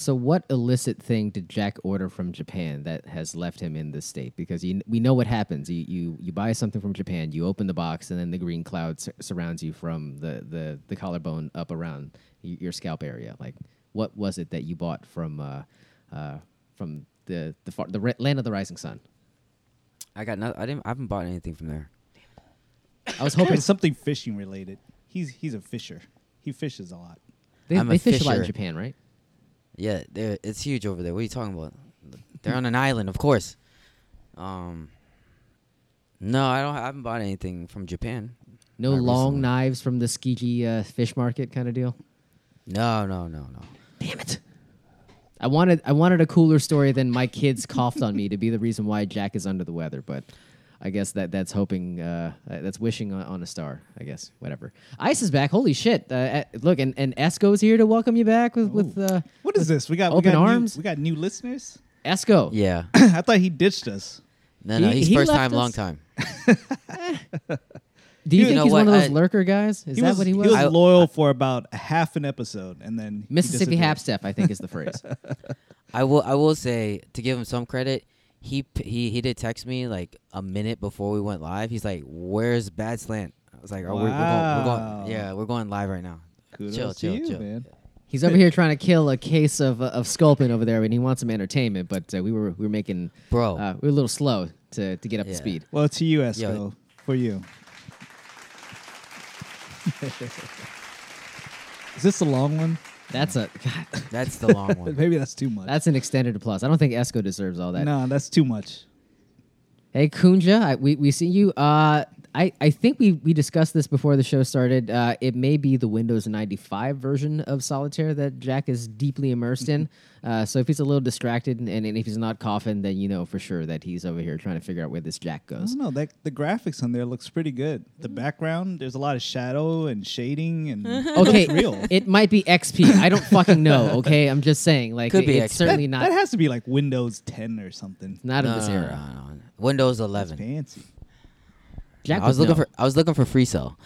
So what illicit thing did Jack order from Japan that has left him in this state? Because we know what happens. You buy something from Japan, you open the box, and then the green cloud surrounds you from the collarbone up around your scalp area. Like, what was it that you bought from the land of the rising sun? I got no. I haven't bought anything from there. I was hoping something fishing related. He's a fisher. He fishes a lot. They fish a lot in Japan, right? Yeah, it's huge over there. What are you talking about? They're on an island, of course. No, I haven't bought anything from Japan. No long recently. Knives from the Tsukiji fish market kind of deal? No. Damn it. I wanted a cooler story than my kids coughed on me to be the reason why Jack is under the weather, but I guess that's hoping, that's wishing on a star, I guess. Whatever. Ice is back. Holy shit. Look, and Esco's here to welcome you back with what is this? We got new listeners? Esco. Yeah. I thought he ditched us. No, he's first time, long time. Do you think he's one of those lurker guys? Is that what he was? He was loyal for about half an episode, and then Mississippi half-step, I think, is the phrase. I will say, to give him some credit, he did text me like a minute before we went live. He's like, "Where's Bad Slant?" I was like, "Oh, wow. We're going live right now." Kudos to you, man. He's over here trying to kill a case of sculpin over there, and he wants some entertainment. But we were making we were a little slow to get up to speed. Well, to you, Esco, for you. Is this a long one? That's the long one. Maybe that's too much. That's an extended applause. I don't think Esco deserves all that. No, that's too much. Hey, Kunja, we see you. I think we discussed this before the show started. It may be the Windows 95 version of Solitaire that Jack is deeply immersed in. So if he's a little distracted and if he's not coughing, then you know for sure that he's over here trying to figure out where this Jack goes. I don't know. The graphics on there looks pretty good. The background, there's a lot of shadow and shading. And okay, real. It might be XP. I don't fucking know, okay? I'm just saying. Like, could be XP. Certainly not. That has to be like Windows 10 or something. Not in this era. No. Windows 11. That's fancy. Jack I was looking for free cell.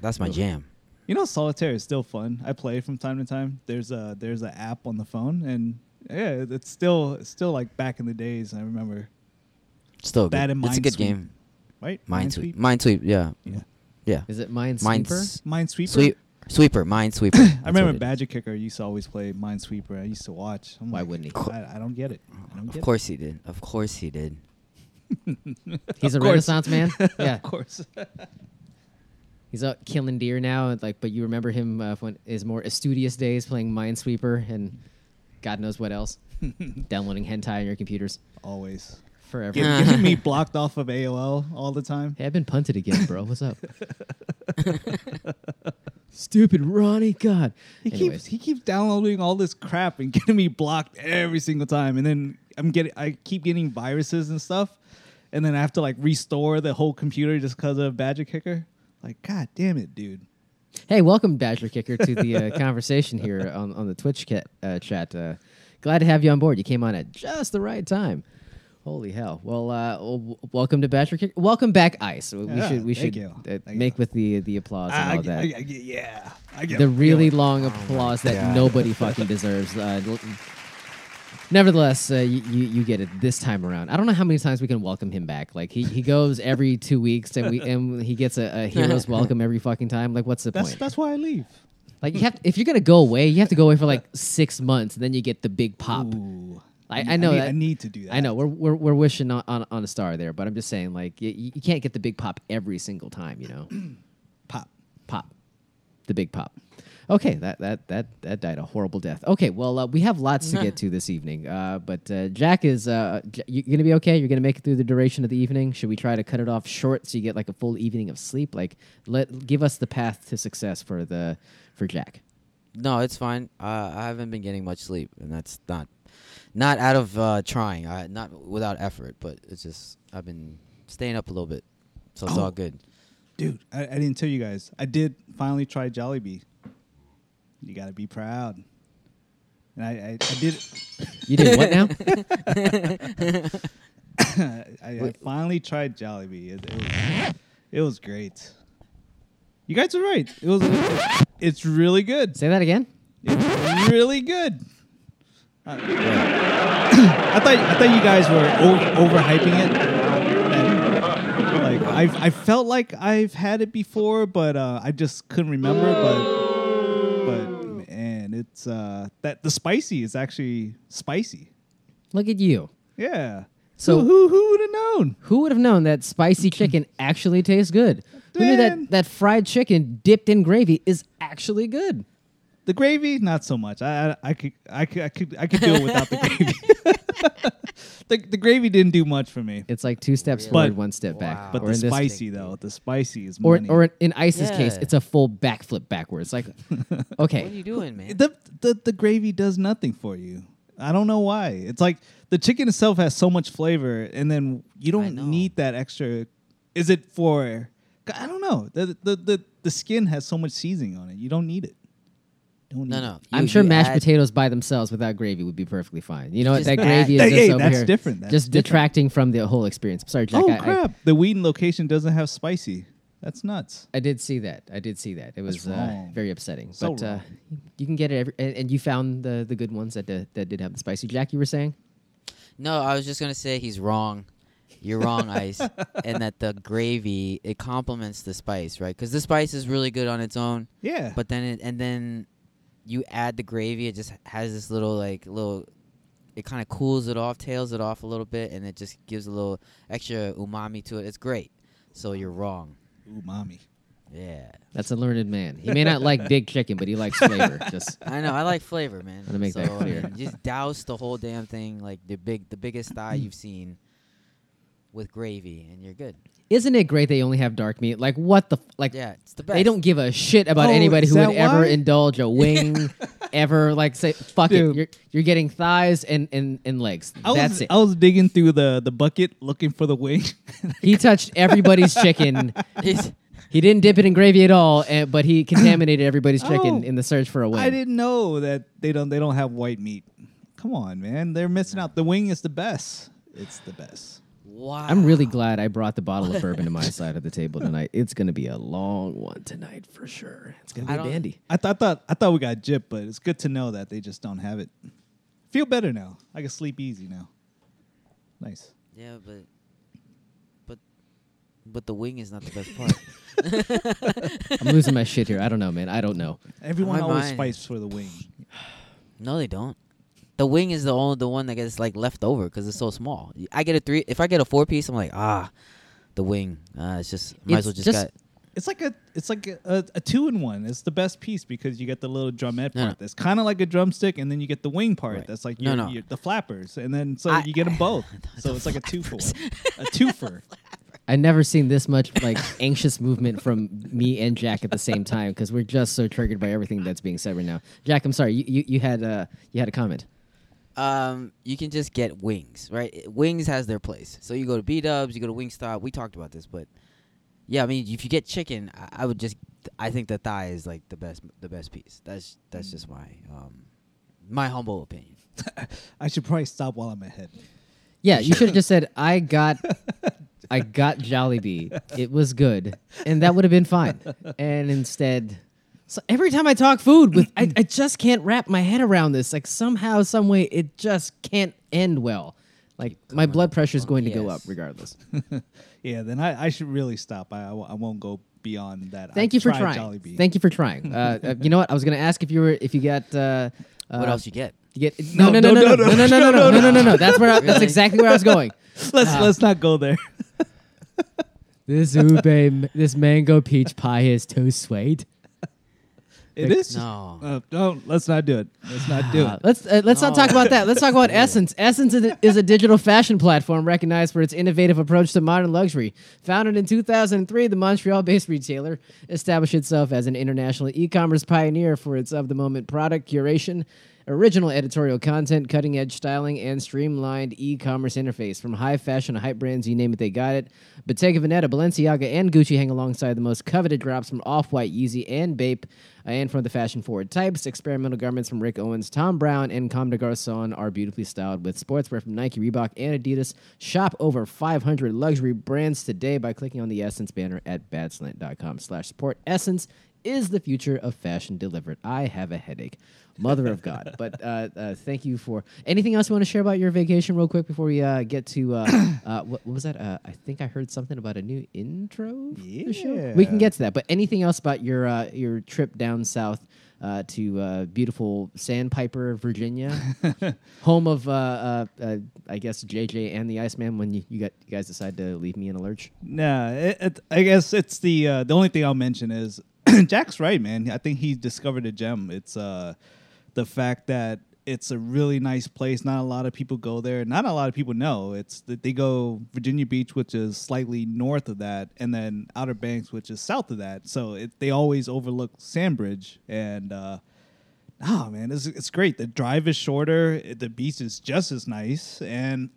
That's my jam. You know, Solitaire is still fun. I play it from time to time. There's an app on the phone, and yeah, it's still like back in the days. I remember. Still that good. And it's a good game, right? Minesweeper. Yeah. Is it Minesweeper? Minesweeper. I remember Badger Kicker used to always play Minesweeper. I used to watch. Why wouldn't he? I don't get it. Of course he did. He's a Renaissance man. Yeah, of course. He's out killing deer now. But you remember him from his more studious days playing Minesweeper and God knows what else. Downloading hentai on your computers. Always, forever. Getting me blocked off of AOL all the time. Hey, I've been punted again, bro. What's up? Stupid Ronnie, God. He keeps downloading all this crap and getting me blocked every single time, and then I keep getting viruses and stuff. And then I have to restore the whole computer just because of Badger Kicker. Like, God damn it, dude. Hey, welcome, Badger Kicker, to the conversation here on the Twitch chat. Glad to have you on board. You came on at just the right time. Holy hell. Well, welcome to Badger Kicker. Welcome back, Ice. We should make with the applause and all that. Long applause that nobody fucking deserves. Nevertheless, you get it this time around. I don't know how many times we can welcome him back. Like he goes every 2 weeks, and he gets a hero's welcome every fucking time. Like, what's the point? That's why I leave. Like, if you're gonna go away, you have to go away for 6 months, and then you get the big pop. Ooh, I know that. I need to do that. I know we're wishing on a star there, but I'm just saying you can't get the big pop every single time, you know. Pop, the big pop. Okay, that died a horrible death. Okay, well, we have lots to get to this evening, but Jack is you gonna be okay? You're gonna make it through the duration of the evening? Should we try to cut it off short so you get a full evening of sleep? Give us the path to success for Jack. No, it's fine. I haven't been getting much sleep, and that's not out of trying, not without effort, but it's just I've been staying up a little bit, so it's all good. Dude, I didn't tell you guys. I did finally try Jollibee. You gotta be proud. And I did it. You did what now? I finally tried Jollibee. It was great. You guys are right. It's really good. Say that again. It's was really good. Yeah. I thought you guys were overhyping it. I felt like I've had it before, but I just couldn't remember. But man, it's that the spicy is actually spicy. Look at you. Yeah. So who would have known? Who would have known that spicy chicken actually tastes good? Who knew that fried chicken dipped in gravy is actually good? The gravy, not so much. I could do it without the gravy. The gravy didn't do much for me. It's like two steps forward, one step back. But or the spicy, though. The spicy is money. Or in Ice's case, it's a full backflip backwards. Like, okay. What are you doing, man? The gravy does nothing for you. I don't know why. It's like the chicken itself has so much flavor, and then you don't need that extra. Is it for... I don't know. The skin has so much seasoning on it. You don't need it. No. I'm sure mashed potatoes by themselves without gravy would be perfectly fine. You know what? That gravy is just over here. Different. That's just different. Detracting from the whole experience. Sorry, Jack. Oh, crap. The Wheaton location doesn't have spicy. That's nuts. I did see that. It was very upsetting. So but you can get it. And you found the good ones that did have the spicy. Jack, you were saying? No, I was just going to say he's wrong. You're wrong, Ice. And that the gravy, it complements the spice, right? Because the spice is really good on its own. Yeah. But then you add the gravy, it just has this little, it kind of cools it off, tails it off a little bit, and it just gives a little extra umami to it. It's great. So you're wrong. Umami. Yeah. That's a learned man. He may not like big chicken, but he likes flavor. I know, I like flavor, man. I'm going to make that clear. I mean, just douse the whole damn thing, like the biggest thigh you've seen with gravy, and you're good. Isn't it great they only have dark meat? Like, what the... yeah, it's the best. They don't give a shit about anybody who would ever indulge a wing, ever, say, fuck it. You're getting thighs and legs. I was digging through the bucket looking for the wing. He touched everybody's chicken. He didn't dip it in gravy at all, but he contaminated everybody's chicken in the search for a wing. I didn't know that they don't have white meat. Come on, man. They're missing out. The wing is the best. It's the best. Wow. I'm really glad I brought the bottle of bourbon to my side of the table tonight. It's going to be a long one tonight for sure. It's going to be dandy. I thought we got gypped, but it's good to know that they just don't have it. Feel better now. I can sleep easy now. Nice. Yeah, but the wing is not the best part. I'm losing my shit here. I don't know, man. I don't know. Everyone always fights for the wing. No, they don't. The wing is the only one that gets left over because it's so small. I get a 3. If I get a 4-piece, I'm like, the wing. It's just might as well just got. It's like a 2-in-1. It's the best piece because you get the little drumette part that's kind of like a drumstick, and then you get the wing part that's like your the flappers, and then you get them both. So it's like a 2-for-1, a twofer. I never seen this much anxious movement from me and Jack at the same time because we're just so triggered by everything that's being said right now. Jack, I'm sorry, you had a comment. You can just get wings, right? Wings has their place. So you go to B-Dubs, you go to Wingstop. We talked about this, but yeah, I mean, if you get chicken, I would just. I think the thigh is the best piece. That's just my humble opinion. I should probably stop while I'm ahead. Yeah, you should have just said I got Jollibee. It was good, and that would have been fine. And instead. So every time I talk food, I just can't wrap my head around this. Somehow, some way, it just can't end well. My blood pressure is going to go up regardless. Yeah, then I should really stop. I won't go beyond that. Thank you for trying. You know what? I was going to ask if you got. What else you get? No. That's exactly where I was going. Let's not go there. This mango peach pie is too sweet. It is? No. No, let's not do it. Let's not talk about that. Let's talk about Essence. Essence is a digital fashion platform recognized for its innovative approach to modern luxury. Founded in 2003, the Montreal-based retailer established itself as an international e-commerce pioneer for its of-the-moment product curation, original editorial content, cutting-edge styling, and streamlined e-commerce interface. From high fashion to hype brands, you name it, they got it. Bottega Veneta, Balenciaga, and Gucci hang alongside the most coveted drops from Off-White, Yeezy, and Bape, and from the fashion-forward types. Experimental garments from Rick Owens, Tom Brown, and Comme des Garçons are beautifully styled with sportswear from Nike, Reebok, and Adidas. Shop over 500 luxury brands today by clicking on the Essence banner at badslant.com/support. Essence is the future of fashion delivered. I have a headache. Mother of God. But thank you for... Anything else you want to share about your vacation real quick before we get to... what was that? I think I heard something about a new intro? Yeah. We can get to that. But anything else about your trip down south to beautiful Sandpiper, Virginia? Home of, I guess, JJ and the Iceman when you guys decide to leave me in a lurch? Nah, I guess it's the only thing I'll mention is... Jack's right, man. I think he discovered a gem. It's... the fact that it's a really nice place. Not a lot of people go there. Not a lot of people know. It's that they go Virginia Beach, which is slightly north of that, and then Outer Banks, which is south of that. So they always overlook Sandbridge. And, man, it's great. The drive is shorter. The beach is just as nice. And,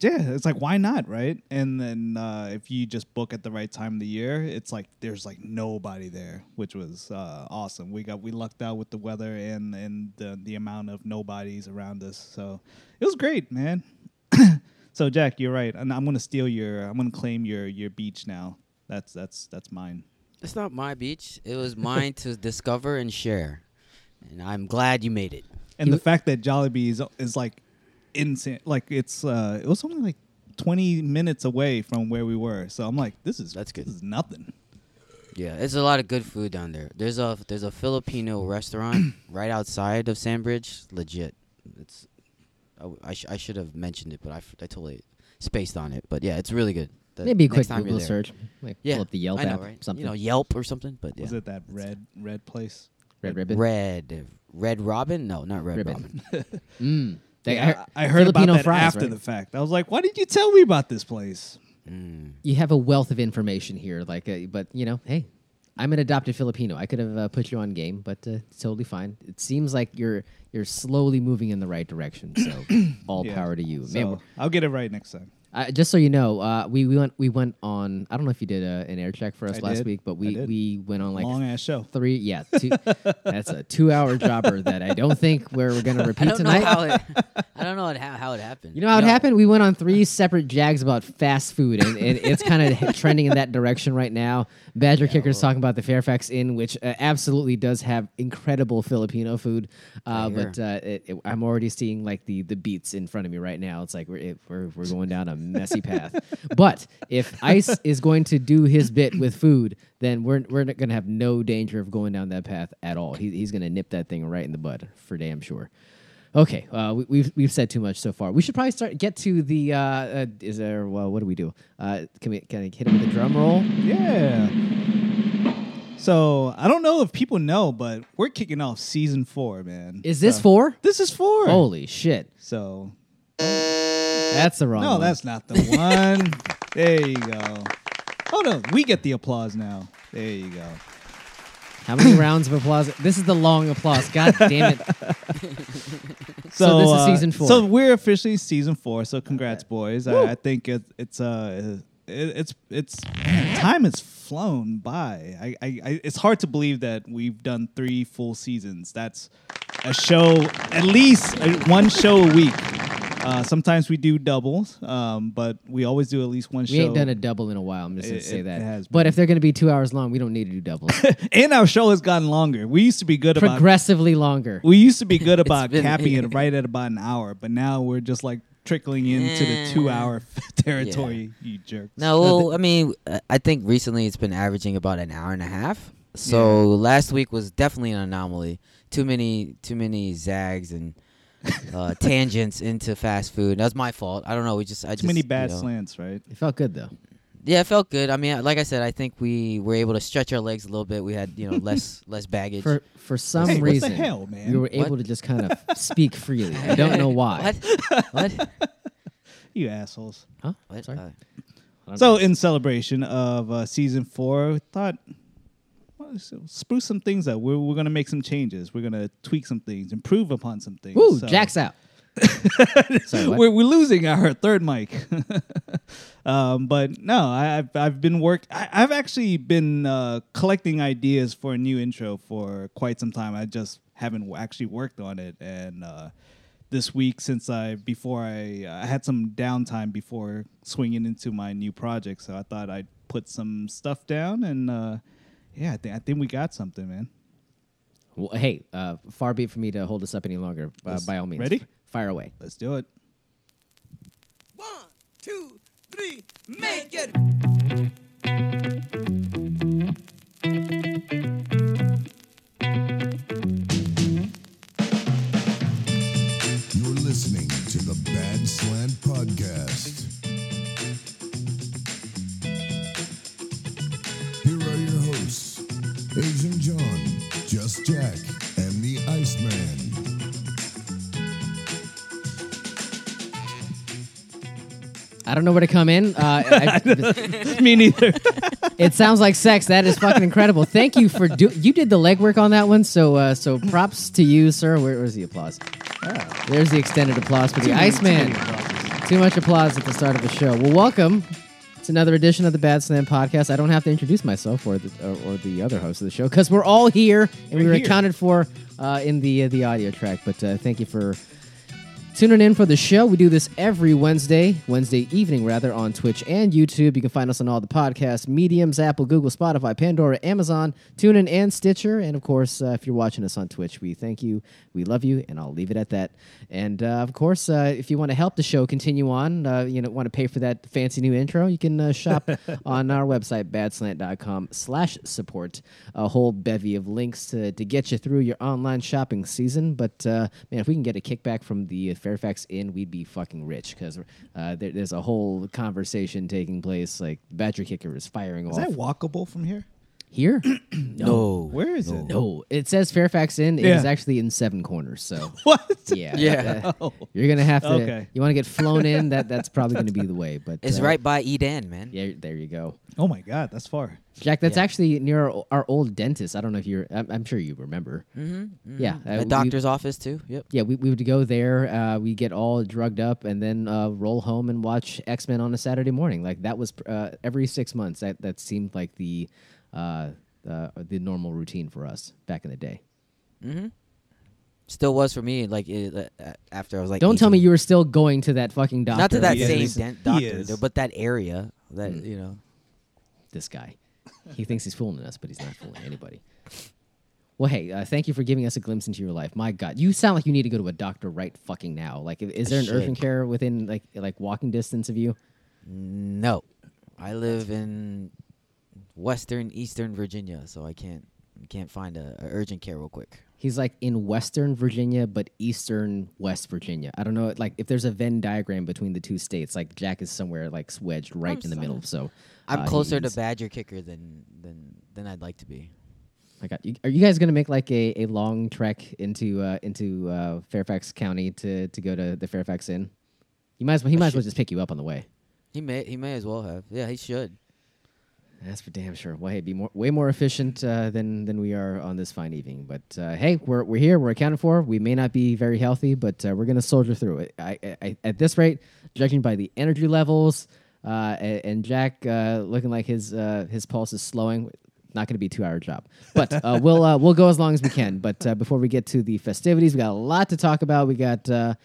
yeah, it's like, why not, right? And then if you just book at the right time of the year, it's like there's like nobody there, which was awesome. We lucked out with the weather and the amount of nobodies around us. So it was great, man. So Jack, you're right. And I'm gonna claim your beach now. That's mine. It's not my beach. It was mine to discover and share. And I'm glad you made it. And the fact that Jollibee is like insane, like it's it was only like 20 minutes away from where we were, so I'm like, that's good. This is nothing. Yeah, it's a lot of good food down there. There's a Filipino restaurant right outside of Sandbridge. Legit, it's I should have mentioned it, but I totally spaced on it. But yeah, it's really good. Maybe a quick Google search, like pull up the Yelp app, right? Something, Yelp or something. But yeah. Was it that red place? Red Ribbon. Red Robin? No, not Red Ribbon. Robin. I heard Filipino about that fries, after the fact. I was like, why did you tell me about this place? Mm. You have a wealth of information here. But, hey, I'm an adopted Filipino. I could have put you on game, but it's totally fine. It seems like you're slowly moving in the right direction, so all power to you. So man, I'll get it right next time. Just so you know, we went on. I don't know if you did an air check for us last week, but we went on like long ass show. Two, that's a 2-hour jobber that I don't think we're gonna repeat tonight. I don't know how it happened. You know how it happened? We went on 3 separate jags about fast food, and it's kind of trending in that direction right now. Badger Kicker's talking about the Fairfax Inn, which absolutely does have incredible Filipino food, but I'm already seeing like the beats in front of me right now. It's like we're going down a messy path. But if Ice is going to do his bit with food, then we're going to have no danger of going down that path at all. He's going to nip that thing right in the bud for damn sure. Okay, we've said too much so far. We should probably get to the what do we do? Can I hit him with a drum roll? Yeah. So I don't know if people know, but we're kicking off season 4, man. Is this 4? This is 4. Holy shit. So that's the wrong one. No, that's not the one. There you go. Oh, no, we get the applause now. There you go. How many rounds of applause? This is the long applause. God damn it. So this is season 4. So we're officially season 4, so congrats, boys. I think time has flown by. It's hard to believe that we've done 3 full seasons. That's a show, at least one show a week. Sometimes we do doubles, but we always do at least one show. We ain't done a double in a while. I'm just going to say that. But if they're going to be 2 hours long, we don't need to do doubles. And our show has gotten longer. We used to be good about... Progressively longer. We used to be good about capping it right at about an hour, but now we're just like trickling into the 2-hour territory, you jerks. No, well, I think recently it's been averaging about an hour and a half. So last week was definitely an anomaly. Too many zags and... tangents into fast food. That's my fault. I don't know. Too many bad slants, right? It felt good though. Yeah, it felt good. I mean, like I said, I think we were able to stretch our legs a little bit. We had, less baggage. For some reason, what the hell, man? We were able to just kind of speak freely. I don't know why. What? You assholes. Huh? What? Sorry. So, in celebration of season 4, we thought. So spruce some things up. We're going to make some changes. We're going to tweak some things, improve upon some things. Ooh, so. Jack's out. Sorry, we're losing our third mic. But no, I've actually been collecting ideas for a new intro for quite some time. I just haven't actually worked on it. And this week, since I had some downtime before swinging into my new project, so I thought I'd put some stuff down and Yeah, I think we got something, man. Well, hey, far be it for me to hold this up any longer. By all means. Ready? Fire away. Let's do it. 1, 2, 3, make it. You're listening to the Bad Slant Podcast. Here are your hosts, Asian John, Just Jack, and the Iceman. I don't know where to come in. Me neither. It sounds like sex. That is fucking incredible. Thank you for you did the legwork on that one, so props to you, sir. Where's the applause? Oh. There's the extended applause for the Iceman. Too much applause at the start of the show. Well, welcome. It's another edition of the Bad Slam Podcast. I don't have to introduce myself or the other host of the show because we're all here and we were accounted for in the audio track. But thank you for tuning in for the show. We do this every Wednesday evening, rather, on Twitch and YouTube. You can find us on all the podcast mediums: Apple, Google, Spotify, Pandora, Amazon, TuneIn, and Stitcher. And, of course, if you're watching us on Twitch, we thank you, we love you, and I'll leave it at that. And, of course, if you want to help the show continue on, want to pay for that fancy new intro, you can shop on our website, badslant.com/support. A whole bevy of links to get you through your online shopping season. But, man, if we can get a kickback from the Fairfax Inn, we'd be fucking rich because there's a whole conversation taking place. Like, Badger Kicker is firing off. Is that walkable from here? Here? No. Where is it? No. It says Fairfax Inn. Yeah. It is actually in Seven Corners. So what? Yeah. You're gonna have to. Okay. You want to get flown in? That's probably gonna be the way. But it's right by Eden, man. Yeah. There you go. Oh my God, that's far. Jack, that's actually near our old dentist. I don't know if you're... I'm sure you remember. Mm-hmm, mm-hmm. Yeah. The doctor's office, too. Yep. Yeah, we would go there. We'd get all drugged up and then roll home and watch X-Men on a Saturday morning. Like, that was every 6 months. That seemed like the normal routine for us back in the day. Mm-hmm. Still was for me. Like, after I was like... Don't 18. Tell me you were still going to that fucking doctor. Not to that same doctor, though, but that area. That, you know... This guy. He thinks he's fooling us, but he's not fooling anybody. Well, hey, thank you for giving us a glimpse into your life. My God, you sound like you need to go to a doctor right fucking now. Like, is there an urgent care within like walking distance of you? No, I live in eastern Virginia, so I can't find a urgent care real quick. He's like in western Virginia, but eastern West Virginia. I don't know, like, if there's a Venn diagram between the two states. Like, Jack is somewhere like wedged right in the middle. So I'm closer to Badger Kicker than I'd like to be. My God, are you guys gonna make like a long trek into Fairfax County to go to the Fairfax Inn? He might as well just pick you up on the way. He may as well have. Yeah, he should. That's for damn sure. Well, hey, be way more efficient than we are on this fine evening. But hey, we're here. We're accounted for. We may not be very healthy, but we're gonna soldier through it. I at this rate, judging by the energy levels. And Jack looking like his pulse is slowing. Not going to be a 2-hour job, but we'll go as long as we can. But before we get to the festivities, we got a lot to talk about. We got the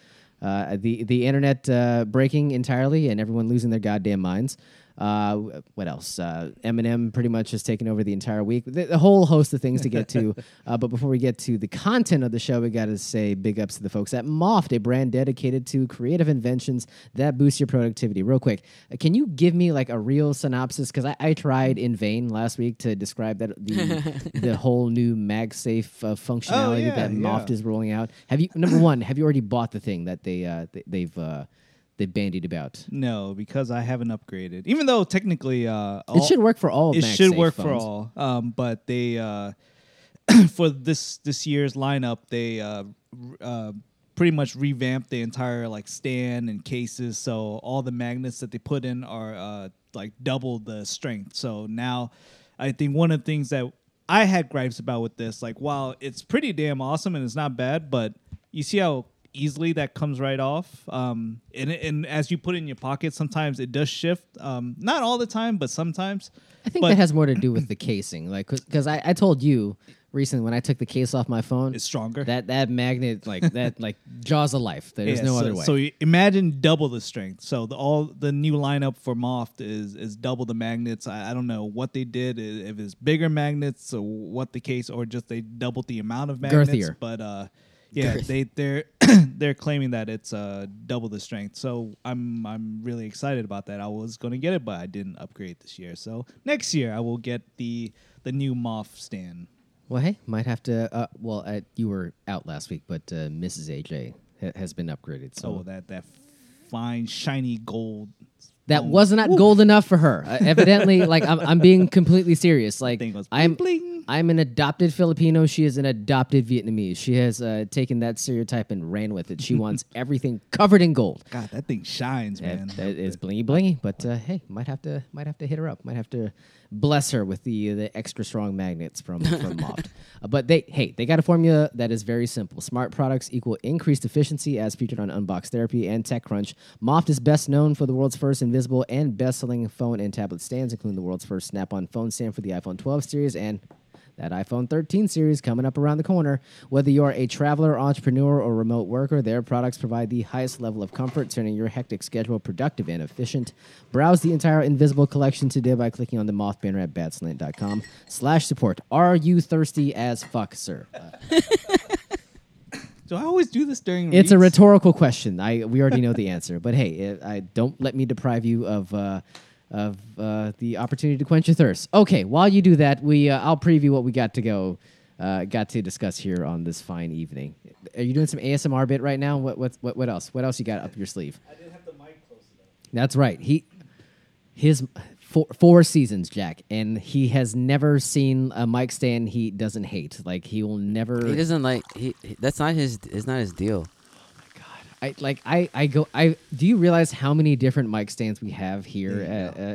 internet breaking entirely and everyone losing their goddamn minds. What else? Eminem pretty much has taken over the entire week. The whole host of things to get to. But before we get to the content of the show, we got to say big ups to the folks at Moft, a brand dedicated to creative inventions that boost your productivity. Real quick, can you give me like a real synopsis? Because I tried in vain last week to describe that the whole new MagSafe functionality that Moft is rolling out. Have you already bought the thing that they bandied about? No, because I haven't upgraded. Even though technically... it should work for all. It should work for all. But they... for this year's lineup, they pretty much revamped the entire like stand and cases. So all the magnets that they put in are like double the strength. So now I think one of the things that I had gripes about with this, like, while it's pretty damn awesome and it's not bad, but you see how easily that comes right off, and as you put it in your pocket, sometimes it does shift. Not all the time, but sometimes. I think that has more to do with the casing, like, because I told you recently when I took the case off my phone, it's stronger. That magnet, like that, like jaws of life. There's no other way. So you imagine double the strength. So all the new lineup for Moft is double the magnets. I don't know what they did, if it's bigger magnets or what the case, or just they doubled the amount of magnets. Girthier, but yeah, they're they're claiming that it's double the strength. So I'm really excited about that. I was gonna get it, but I didn't upgrade this year. So next year I will get the new Moft stand. Well, hey, might have to. You were out last week, but Mrs. AJ has been upgraded. So that fine shiny gold. That was not gold enough for her. Evidently, like I'm being completely serious. Like bling, bling. I'm an adopted Filipino. She is an adopted Vietnamese. She has taken that stereotype and ran with it. She wants everything covered in gold. God, that thing shines, man. That is blingy blingy. But hey, might have to hit her up. Might have to bless her with the extra strong magnets from Moft. But they got a formula that is very simple. Smart products equal increased efficiency, as featured on Unbox Therapy and TechCrunch. Moft is best known for the world's first invisible and best-selling phone and tablet stands, including the world's first snap-on phone stand for the iPhone 12 series and that iPhone 13 series coming up around the corner. Whether you are a traveler, entrepreneur, or remote worker, their products provide the highest level of comfort, turning your hectic schedule productive and efficient. Browse the entire Invisible collection today by clicking on the Moft banner at badslant.com/support. Are you thirsty as fuck, sir? Do I always do this during reads? It's a rhetorical question. We already know the answer. But hey, I don't let me deprive you of the opportunity to quench your thirst. Okay, while you do that, I'll preview what we got to discuss here on this fine evening. Are you doing some ASMR bit right now? What else? What else you got up your sleeve? I didn't have the mic close enough. That's right. His four seasons, Jack, and he has never seen a mic stand he doesn't hate. Like he will never. He doesn't like. That's not his. It's not his deal. Do you realize how many different mic stands we have here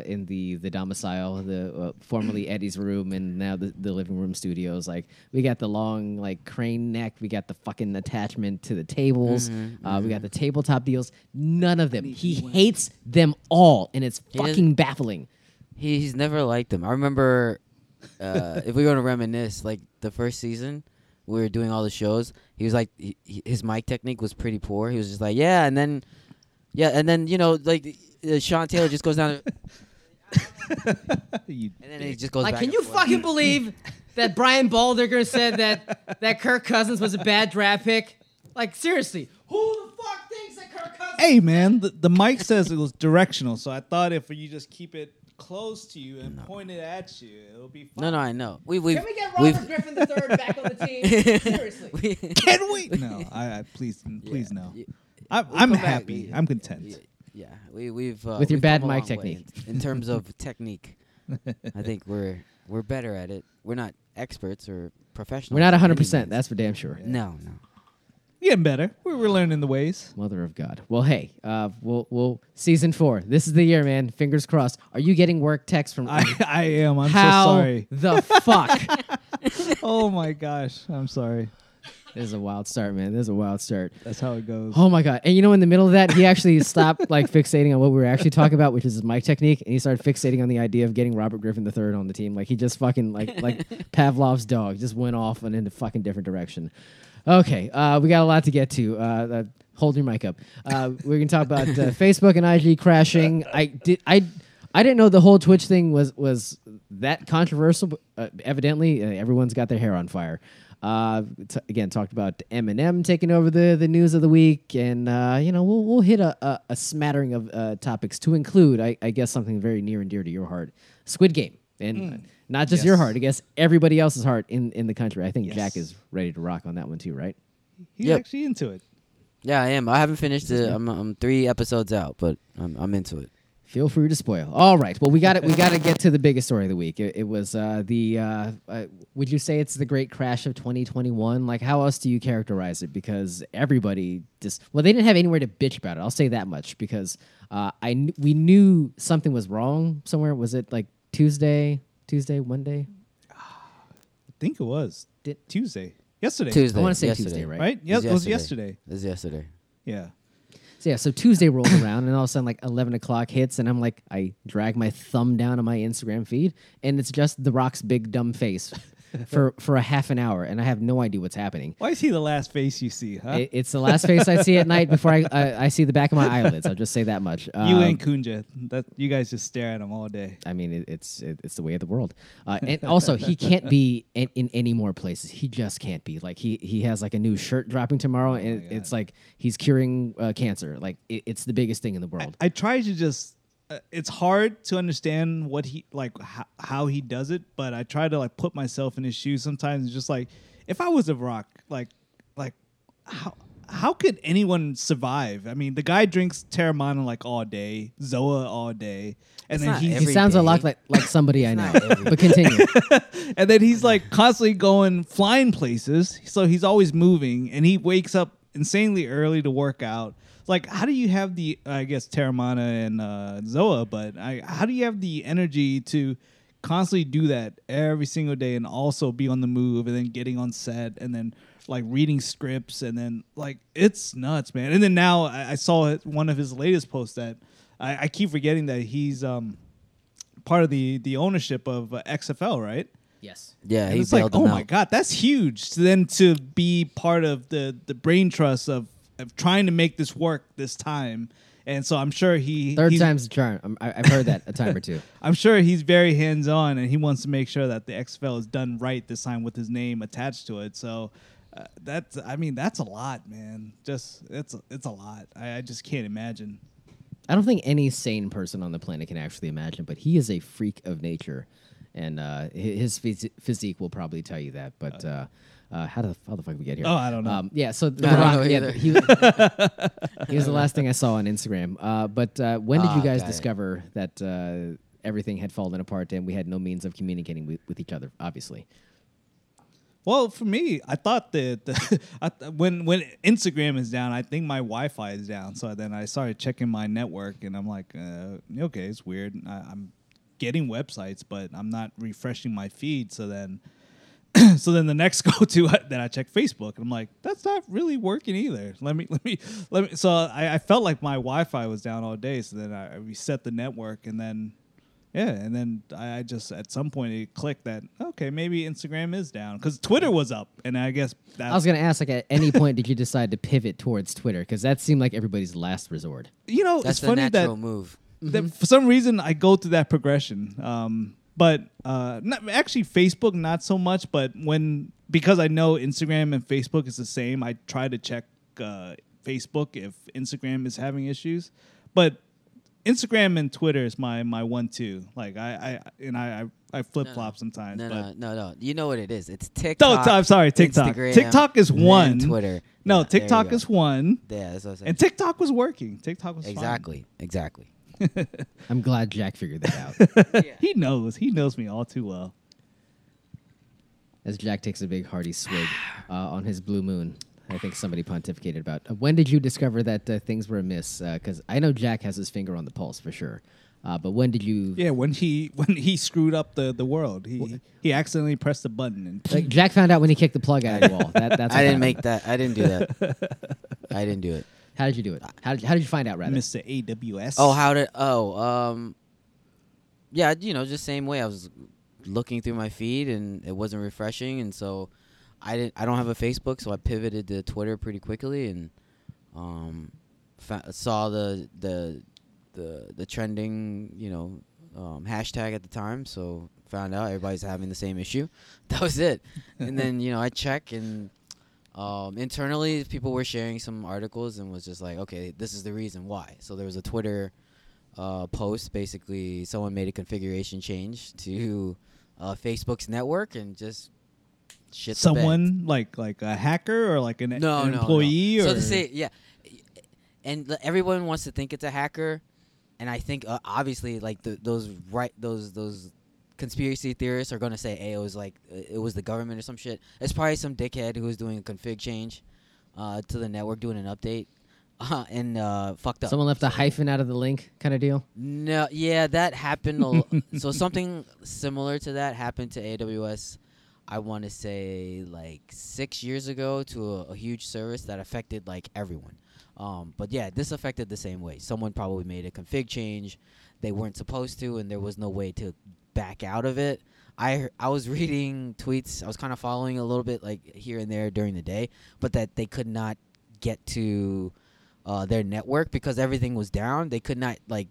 in the domicile, the formerly Eddie's room, and now the living room studios? Like we got the long like crane neck, we got the fucking attachment to the tables, we got the tabletop deals. None of them. He hates them all, and it's fucking baffling. He's never liked them. I remember if we were to reminisce, like the first season. We were doing all the shows. He was like, his mic technique was pretty poor. He was just like, and then you know, like Sean Taylor just goes down. And then he just goes. Like, back can you forth. Fucking believe that Brian Baldinger said that Kirk Cousins was a bad draft pick? Like seriously, who the fuck thinks that Kirk Cousins? Hey man, the mic says it was directional, so I thought if you just keep it close to you and point it at you, it'll be fun. No, I know. Can we get Robert Griffin III back on the team? Seriously. Can we? No, I please no. I'm happy. I'm content. We've with your bad mic technique. In terms of technique, I think we're better at it. We're not experts or professionals. We're not 100%. That's for damn sure. Yeah. No. Getting better. We're learning the ways. Mother of God. Well, hey, we'll season 4. This is the year, man. Fingers crossed. Are you getting work texts from? I am. I'm so sorry. The fuck. Oh my gosh. I'm sorry. This is a wild start, man. That's how it goes. Oh my God. And you know, in the middle of that, he actually stopped like fixating on what we were actually talking about, which is his mic technique, and he started fixating on the idea of getting Robert Griffin III on the team. Like he just fucking like Pavlov's dog just went off and in a fucking different direction. Okay, we got a lot to get to. Hold your mic up. We're gonna talk about Facebook and IG crashing. I didn't know the whole Twitch thing was that controversial. But, evidently, everyone's got their hair on fire. Again, talked about Eminem taking over the news of the week, and you know we'll hit a smattering of topics to include, I guess, something very near and dear to your heart, Squid Game, and. Not just your heart, I guess everybody else's heart in the country. I think Jack is ready to rock on that one too, right? He's actually into it. Yeah, I am. I haven't finished it. I'm 3 episodes out, but I'm into it. Feel free to spoil. All right. Well, we got to get to the biggest story of the week. It was would you say it's the great crash of 2021? Like, how else do you characterize it? Because everybody just... Well, they didn't have anywhere to bitch about it. I'll say that much because we knew something was wrong somewhere. Was it like Tuesday, Monday? I think it was Tuesday. Yesterday. I want to say Tuesday, right? Yeah, it was yesterday. Yeah. So Tuesday rolls around, and all of a sudden, like 11 o'clock hits, and I'm like, I drag my thumb down on my Instagram feed, and it's just The Rock's big dumb face for a half an hour, and I have no idea what's happening. Why is he the last face you see, huh? It's the last face I see at night before I see the back of my eyelids. I'll just say that much. You and Kunja, you guys just stare at him all day. I mean, it's the way of the world. And also, he can't be in any more places. He just can't be. Like, he has, like, a new shirt dropping tomorrow, and it's like he's curing cancer. Like, it's the biggest thing in the world. I try to just... it's hard to understand what he like how he does it, but I try to like put myself in his shoes sometimes. It's just like, if I was a rock, like how could anyone survive? I mean, the guy drinks Terramana like all day, Zoa all day, and then he sounds a lot like somebody I know. But continue. And then he's like constantly going flying places, so he's always moving, and he wakes up insanely early to work out. Like, how do you have the, I guess, Terramana and Zoa, but how do you have the energy to constantly do that every single day and also be on the move and then getting on set and then, like, reading scripts and then, like, it's nuts, man. And then now I saw one of his latest posts that I keep forgetting that he's part of the ownership of XFL, right? Yes. Yeah, and he's like, oh, my God, that's huge. So then to be part of the brain trust of trying to make this work this time. And so I'm sure Third time's a charm. I've heard that a time or two. I'm sure he's very hands-on, and he wants to make sure that the XFL is done right this time with his name attached to it. So that's a lot, man. Just it's a lot. I just can't imagine. I don't think any sane person on the planet can actually imagine, but he is a freak of nature. And his physique will probably tell you that, but... how the fuck did we get here? Oh, I don't know. Yeah, so The Rock, yeah, he was the last thing I saw on Instagram. But when did you guys discover that everything had fallen apart and we had no means of communicating with each other, obviously? Well, for me, I thought that when Instagram is down, I think my Wi-Fi is down. So then I started checking my network, and I'm like, okay, it's weird. I'm getting websites, but I'm not refreshing my feed, so then... So then the next go-to that I check Facebook, and I'm like, that's not really working either. Let me. So I felt like my Wi-Fi was down all day. So then I reset the network, and then I just at some point it clicked that okay, maybe Instagram is down because Twitter was up, and I guess that's... I was gonna ask, like, at any point did you decide to pivot towards Twitter? Because that seemed like everybody's last resort. You know, that's it's funny natural move. That for some reason I go through that progression. But actually, Facebook, not so much. But because I know Instagram and Facebook is the same, I try to check Facebook if Instagram is having issues. But Instagram and Twitter is my 1-2. Like I flip flop sometimes. No. You know what it is? It's TikTok. I'm sorry, TikTok. Instagram, TikTok is one. Twitter. No, TikTok is one. Yeah, that's what I'm saying. And TikTok was working. TikTok was fine. Exactly. I'm glad Jack figured that out. Yeah. He knows me all too well. As Jack takes a big hearty swig on his Blue Moon, I think somebody pontificated about when did you discover that things were amiss? Because I know Jack has his finger on the pulse for sure. But when did you? Yeah, when he screwed up the world, he accidentally pressed the button and like Jack found out when he kicked the plug out of the wall. I didn't do that. I didn't do it. How did you do it? How did you find out, rather? Mr. AWS. Yeah, you know, just same way. I was looking through my feed, and it wasn't refreshing, and so I don't have a Facebook, so I pivoted to Twitter pretty quickly, and saw the trending, you know, hashtag at the time, so found out everybody's having the same issue. That was it. And then, you know, I check, and... internally, people were sharing some articles and was just like, okay, this is the reason why. So there was a Twitter post. Basically, someone made a configuration change to Facebook's network and just shit. Someone like a hacker or like an employee. No. So to say, yeah, and everyone wants to think it's a hacker, and I think obviously like those conspiracy theorists are going to say, hey, it was like it was the government or some shit. It's probably some dickhead who was doing a config change to the network, doing an update, and fucked up. Someone left a hyphen out of the link kind of deal? No, yeah, that happened. So something similar to that happened to AWS, I want to say, like 6 years ago to a huge service that affected like everyone. But yeah, this affected the same way. Someone probably made a config change they weren't supposed to, and there was no way to back out of it. I was reading tweets. I was kind of following a little bit like here and there during the day, but that they could not get to their network because everything was down. They could not like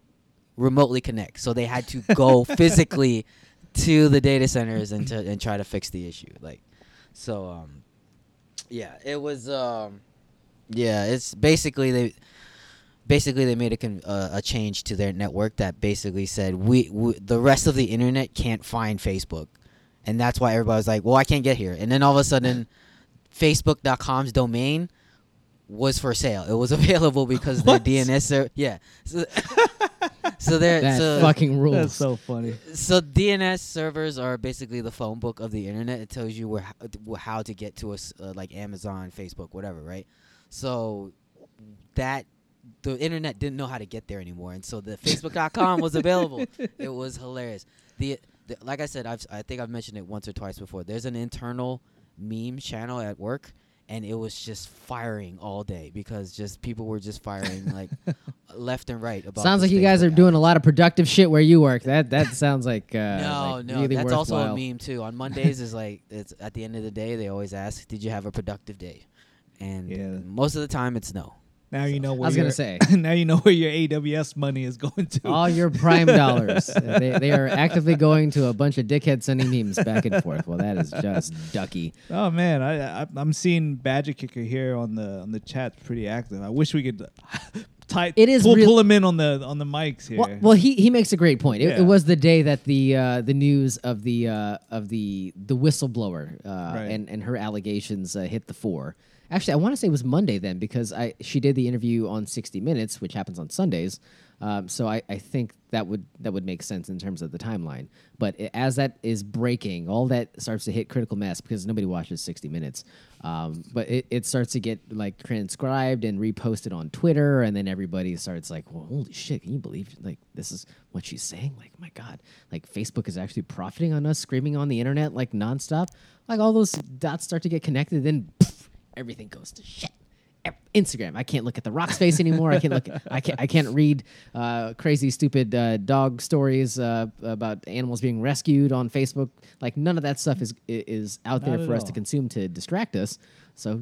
remotely connect, so they had to go physically to the data centers and try to fix the issue. Like, so yeah, it was yeah. It's basically they made a change to their network that basically said we the rest of the internet can't find Facebook, and that's why everybody's like, well, I can't get here. And then all of a sudden, Facebook.com's domain was for sale. It was available because their DNS server. Yeah. So that fucking rules. That's so funny. So DNS servers are basically the phone book of the internet. It tells you where how to get to us, like Amazon, Facebook, whatever, right? So that the internet didn't know how to get there anymore, and so the Facebook.com was available. It was hilarious. The like I said, I think I've mentioned it once or twice before. There's an internal meme channel at work, and it was just firing all day because just people were just firing like left and right. About sounds like you guys are doing a lot of productive shit where you work. That sounds like no. Really that's worthwhile. Also a meme too. On Mondays is like it's at the end of the day they always ask, "Did you have a productive day?" And most of the time it's no. Now you know. Where I was gonna say. Now you know where your AWS money is going to. All your Prime dollars. They are actively going to a bunch of dickhead sending memes back and forth. Well, that is just ducky. Oh man, I'm seeing Badger Kicker here on the chat. Pretty active. I wish we could. Pull him in on the mics here. Well, he makes a great point. It was the day that the news of the whistleblower right. and her allegations hit the fore. Actually, I want to say it was Monday then because she did the interview on 60 Minutes, which happens on Sundays. So I think that would make sense in terms of the timeline. But as that is breaking, all that starts to hit critical mass because nobody watches 60 Minutes. But it starts to get like transcribed and reposted on Twitter, and then everybody starts like, "Well, holy shit! Can you believe like this is what she's saying? Like, my God! Like Facebook is actually profiting on us, screaming on the internet like nonstop. Like all those dots start to get connected, then." Everything goes to shit. Instagram. I can't look at the rock's face anymore. I can't read crazy, stupid dog stories about animals being rescued on Facebook. Like none of that stuff is out Not there for us all. To consume to distract us. So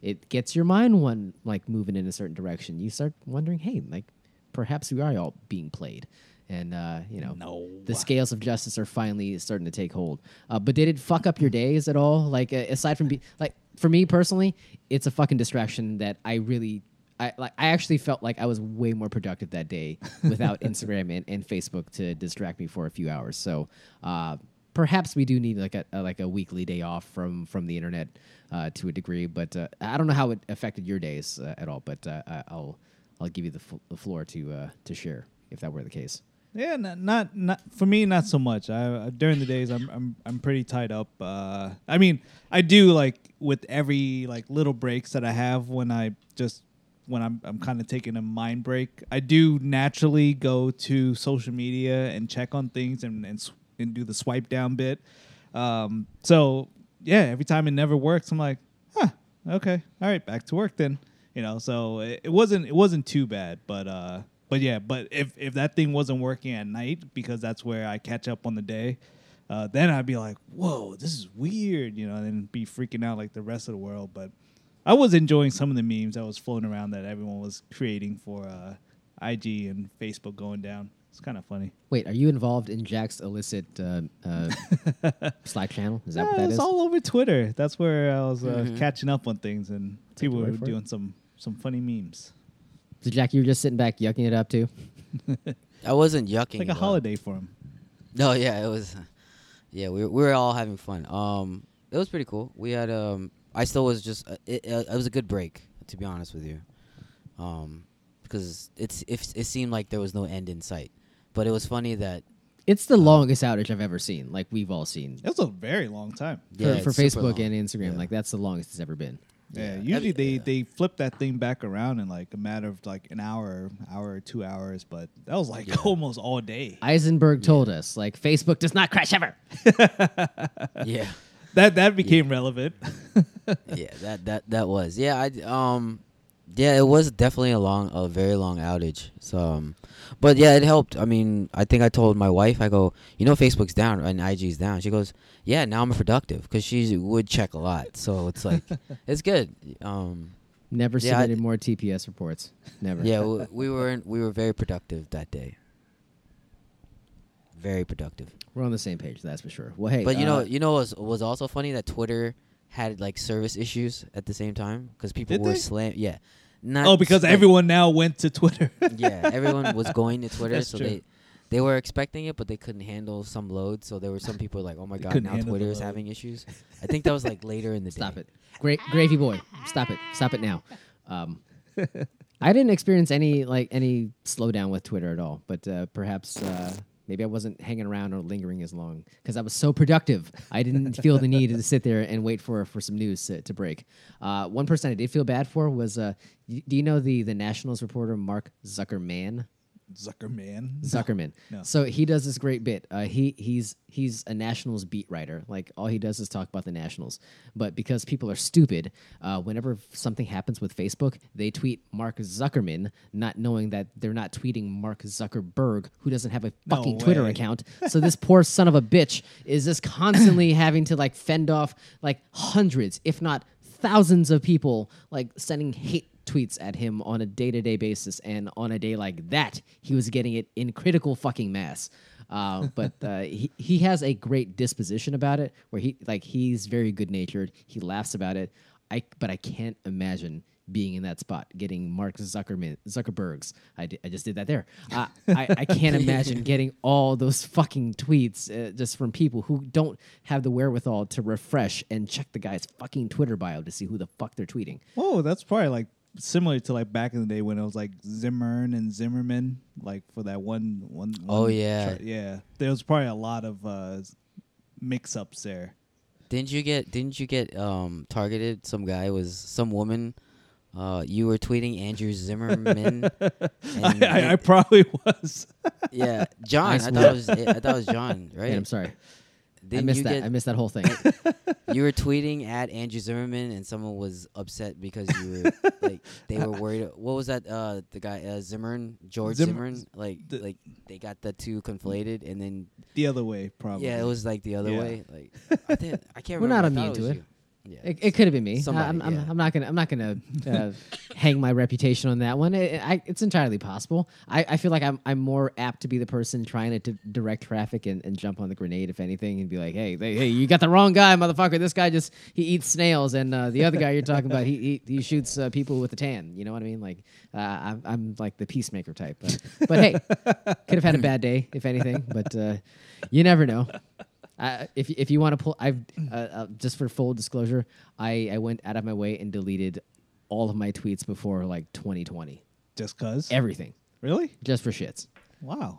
it gets your mind one like moving in a certain direction. You start wondering, hey, like perhaps we are all being played. And, the scales of justice are finally starting to take hold. But did it fuck up your days at all? Like, aside from for me personally, it's a fucking distraction that I actually felt like I was way more productive that day without Instagram and Facebook to distract me for a few hours. So perhaps we do need like a weekly day off from the internet to a degree. But I don't know how it affected your days at all. But I'll give you the floor to share if that were the case. Yeah, not for me. Not so much. During the days, I'm pretty tied up. I mean, I do like with every like little breaks that I have when I'm kind of taking a mind break. I do naturally go to social media and check on things and do the swipe down bit. So yeah, every time it never works, I'm like, huh, okay, all right, back to work then. So it wasn't too bad, but. But yeah, if that thing wasn't working at night because that's where I catch up on the day, then I'd be like, whoa, this is weird, and be freaking out like the rest of the world. But I was enjoying some of the memes that was floating around that everyone was creating for IG and Facebook going down. It's kind of funny. Wait, are you involved in Jack's illicit Slack channel? Is that what that is? It's all over Twitter. That's where I was catching up on things, and people were doing some funny memes. So, Jack, you were just sitting back yucking it up, too? I wasn't yucking. It's like a holiday for him. No, yeah, it was. Yeah, we were all having fun. It was pretty cool. We had, I still was just, it was a good break, to be honest with you. Because it seemed like there was no end in sight. But it was funny that. It's the longest outage I've ever seen. Like, we've all seen. It was a very long time. Yeah, for Facebook and Instagram. Yeah. Like, that's the longest it's ever been. Yeah, usually they flip that thing back around in like a matter of like an hour or 2 hours, but that was like almost all day. Eisenberg told us like Facebook does not crash ever. Yeah, that became relevant. Yeah, that was I Yeah, it was definitely a very long outage. So, but yeah, it helped. I mean, I think I told my wife, I go, you know, Facebook's down and IG's down. She goes, yeah, now I'm productive, because she would check a lot. So it's like, it's good. Never submitted more TPS reports. Never. Yeah, we were very productive that day. Very productive. We're on the same page, that's for sure. Well, hey, but you know, was also funny that Twitter had like service issues at the same time because people were slammed. Yeah. Because everyone now went to Twitter. Yeah, everyone was going to Twitter, that's so true. They were expecting it, but they couldn't handle some load. So there were some people like, "Oh my god, now Twitter is having issues." I think that was like later in the day. Stop it, gravy boy. Stop it. Stop it now. I didn't experience any slowdown with Twitter at all, but perhaps maybe I wasn't hanging around or lingering as long because I was so productive. I didn't feel the need to sit there and wait for some news to break. One person I did feel bad for was, do you know the Nationals reporter Mark Zuckerman? Zuckerman. No. So he does this great bit. He's a Nationals beat writer. Like, all he does is talk about the Nationals. But because people are stupid, whenever something happens with Facebook, they tweet Mark Zuckerman, not knowing that they're not tweeting Mark Zuckerberg, who doesn't have a fucking Twitter account. So this poor son of a bitch is just constantly having to like fend off like hundreds, if not thousands of people like sending hate tweets at him on a day-to-day basis, and on a day like that, he was getting it in critical fucking mass. But he has a great disposition about it, where he's very good-natured. He laughs about it. But I can't imagine being in that spot, getting Mark Zuckerberg's. I just did that there. I can't imagine getting all those fucking tweets just from people who don't have the wherewithal to refresh and check the guy's fucking Twitter bio to see who the fuck they're tweeting. Oh, that's probably like similar to like back in the day when it was like Zimmern and Zimmerman, like for that one. Oh yeah, yeah. There was probably a lot of mix-ups there. Didn't you get targeted? Some woman. You were tweeting Andrew Zimmerman. I probably was. Yeah, John. I thought it was John. Right. Yeah, I'm sorry. I missed that whole thing. You were tweeting at Andrew Zimmerman, and someone was upset because you were like they were worried. What was that? The guy Zimmern, George Zimmern. Like they got the two conflated, and then the other way probably. Yeah, it was like the other way. Like I can't. We're remember. Not immune to it. You. Yeah, it could have been me. Somebody, I'm not gonna hang my reputation on that one. It's entirely possible. I feel like I'm more apt to be the person trying to direct traffic and jump on the grenade, if anything, and be like, hey, you got the wrong guy, motherfucker. This guy he eats snails, and the other guy you're talking about, he shoots people with a tan. You know what I mean? Like I'm like the peacemaker type. But hey, could have had a bad day, if anything. But you never know. If you want to pull, I've just for full disclosure, I went out of my way and deleted all of my tweets before like 2020. Just 'cause? Everything. Really? Just for shits. Wow.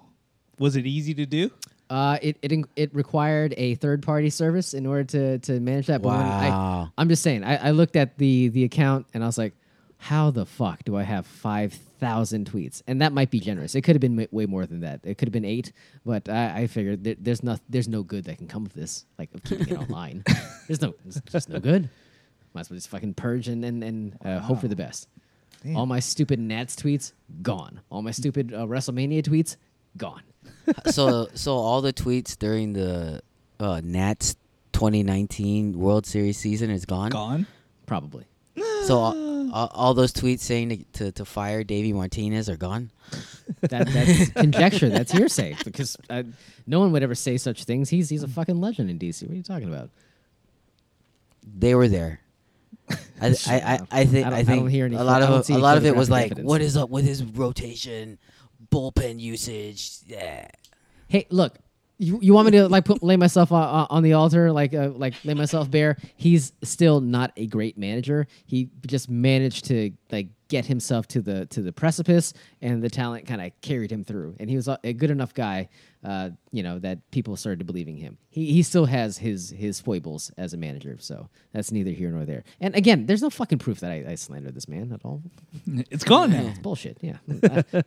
Was it easy to do? It required a third-party service in order to manage that. But wow. I'm just saying, I looked at the account and I was like, how the fuck do I have 5,000 tweets? And that might be generous. It could have been way more than that. It could have been 8, but I figured there's no good that can come of this, like of keeping it online. There's just no good. Might as well just fucking purge and hope for the best. Damn. All my stupid Nats tweets, gone. All my stupid WrestleMania tweets, gone. So all the tweets during the Nats 2019 World Series season is gone? Gone? Probably. So all those tweets saying to fire Davey Martinez are gone? That's conjecture. That's hearsay. Because no one would ever say such things. He's a fucking legend in DC. What are you talking about? They were there. I think a lot of it was like, evidence. What is up with his rotation, bullpen usage? Yeah. Hey, look. You want me to like lay myself on the altar, like lay myself bare? He's still not a great manager. He just managed to like get himself to the precipice, and the talent kind of carried him through. And he was a good enough guy, that people started believing him. He still has his foibles as a manager, so that's neither here nor there. And again, there's no fucking proof that I slandered this man at all. It's gone now. It's bullshit. Yeah,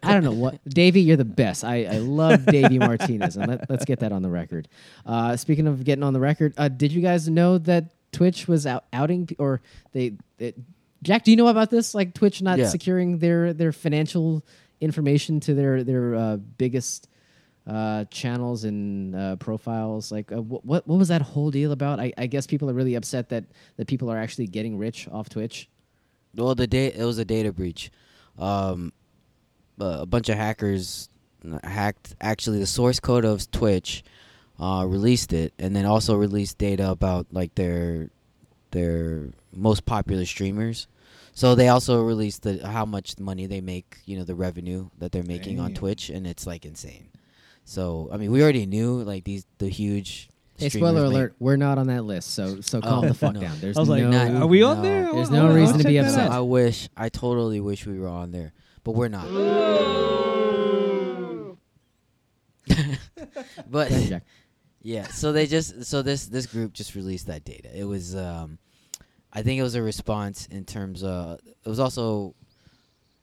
I don't know what Davey. You're the best. I love Davey Martinez, and let's get that on the record. Speaking of getting on the record, did you guys know that Twitch was outing, or they Jack, do you know about this? Like Twitch not securing their financial information to their biggest channels and profiles. Like what was that whole deal about? I guess people are really upset that people are actually getting rich off Twitch. Well, it was a data breach. A bunch of hackers hacked actually the source code of Twitch, released it, and then also released data about like their most popular streamers. So they also released how much money they make, you know, the revenue that they're making on Twitch, and it's like insane. So I mean, we already knew like the huge. Hey, spoiler alert! We're not on that list, so calm the fuck down. There's are we on there? There's no reason to be upset. I totally wish we were on there, but we're not. But yeah, so they this group just released that data. It was I think it was a response in terms of it was also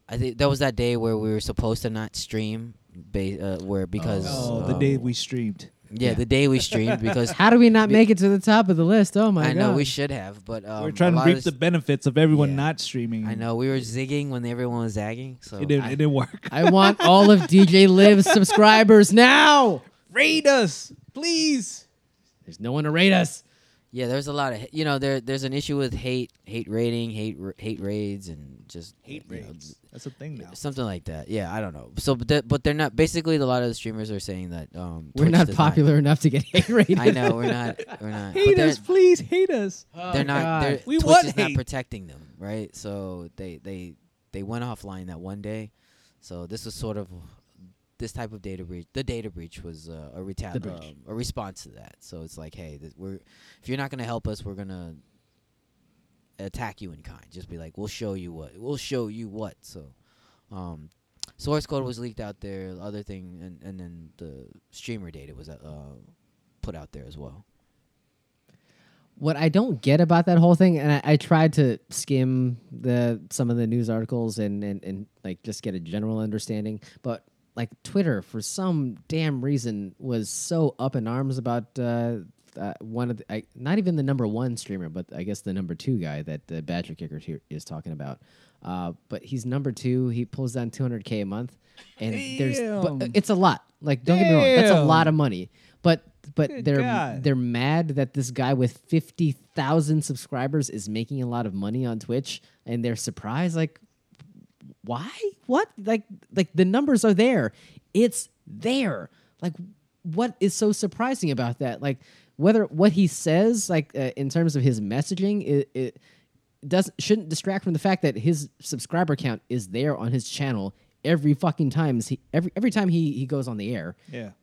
I think that was that day where we were supposed to not stream the day we streamed. Yeah, the day we streamed because how do we not make it to the top of the list? Oh my god. I know we should have, but we're trying to reap the benefits of everyone not streaming. I know we were zigging when everyone was zagging, so it didn't work. I want all of DJ Liv's subscribers now. Rate us, please. There's no one to rate us. Yeah, there's a lot of there's an issue with hate rating, hate raids, and just hate raids. That's a thing now. Something like that. Yeah, I don't know. So, but they're not. Basically, a lot of the streamers are saying that we're not popular enough to get hate rated. I know we're not. Hate us, please hate us. They're not. Twitch is not protecting them, right? So they went offline that one day. So this was sort of this type of data breach. The data breach was a response to that. So it's like, hey, if you're not going to help us, we're going to attack you in kind. Just be like, we'll show you what. So source code was leaked out there, the other thing, and then the streamer data was put out there as well. What I don't get about that whole thing, and I tried to skim some of the news articles and like just get a general understanding, but like Twitter for some damn reason was so up in arms about one of the, not even the number one streamer, but I guess the number two guy that the Badger Kicker here is talking about. But he's number two. He pulls down $200K a month, and it's a lot. Like don't get me wrong, that's a lot of money. But they're mad that this guy with 50,000 subscribers is making a lot of money on Twitch, and they're surprised. Like why? What? Like the numbers are there. It's there. Like what is so surprising about that? Like. Whether what he says, like in terms of his messaging, it shouldn't distract from the fact that his subscriber count is there on his channel every fucking time. Every time he goes on the air,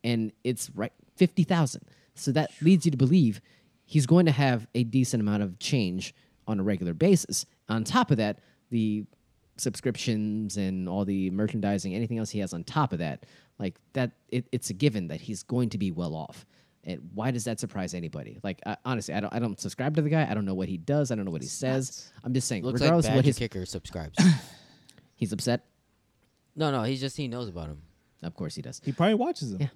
and it's right 50,000. So that leads you to believe he's going to have a decent amount of change on a regular basis. On top of that, the subscriptions and all the merchandising, anything else he has on top of that, like that, it's a given that he's going to be well off. And why does that surprise anybody? Like honestly, I don't subscribe to the guy. I don't know what he does. I don't know what he says. I'm just saying. Looks regardless like Badger Kicker subscribes. He's upset. No. He's just he knows about him. Of course he does. He probably watches him.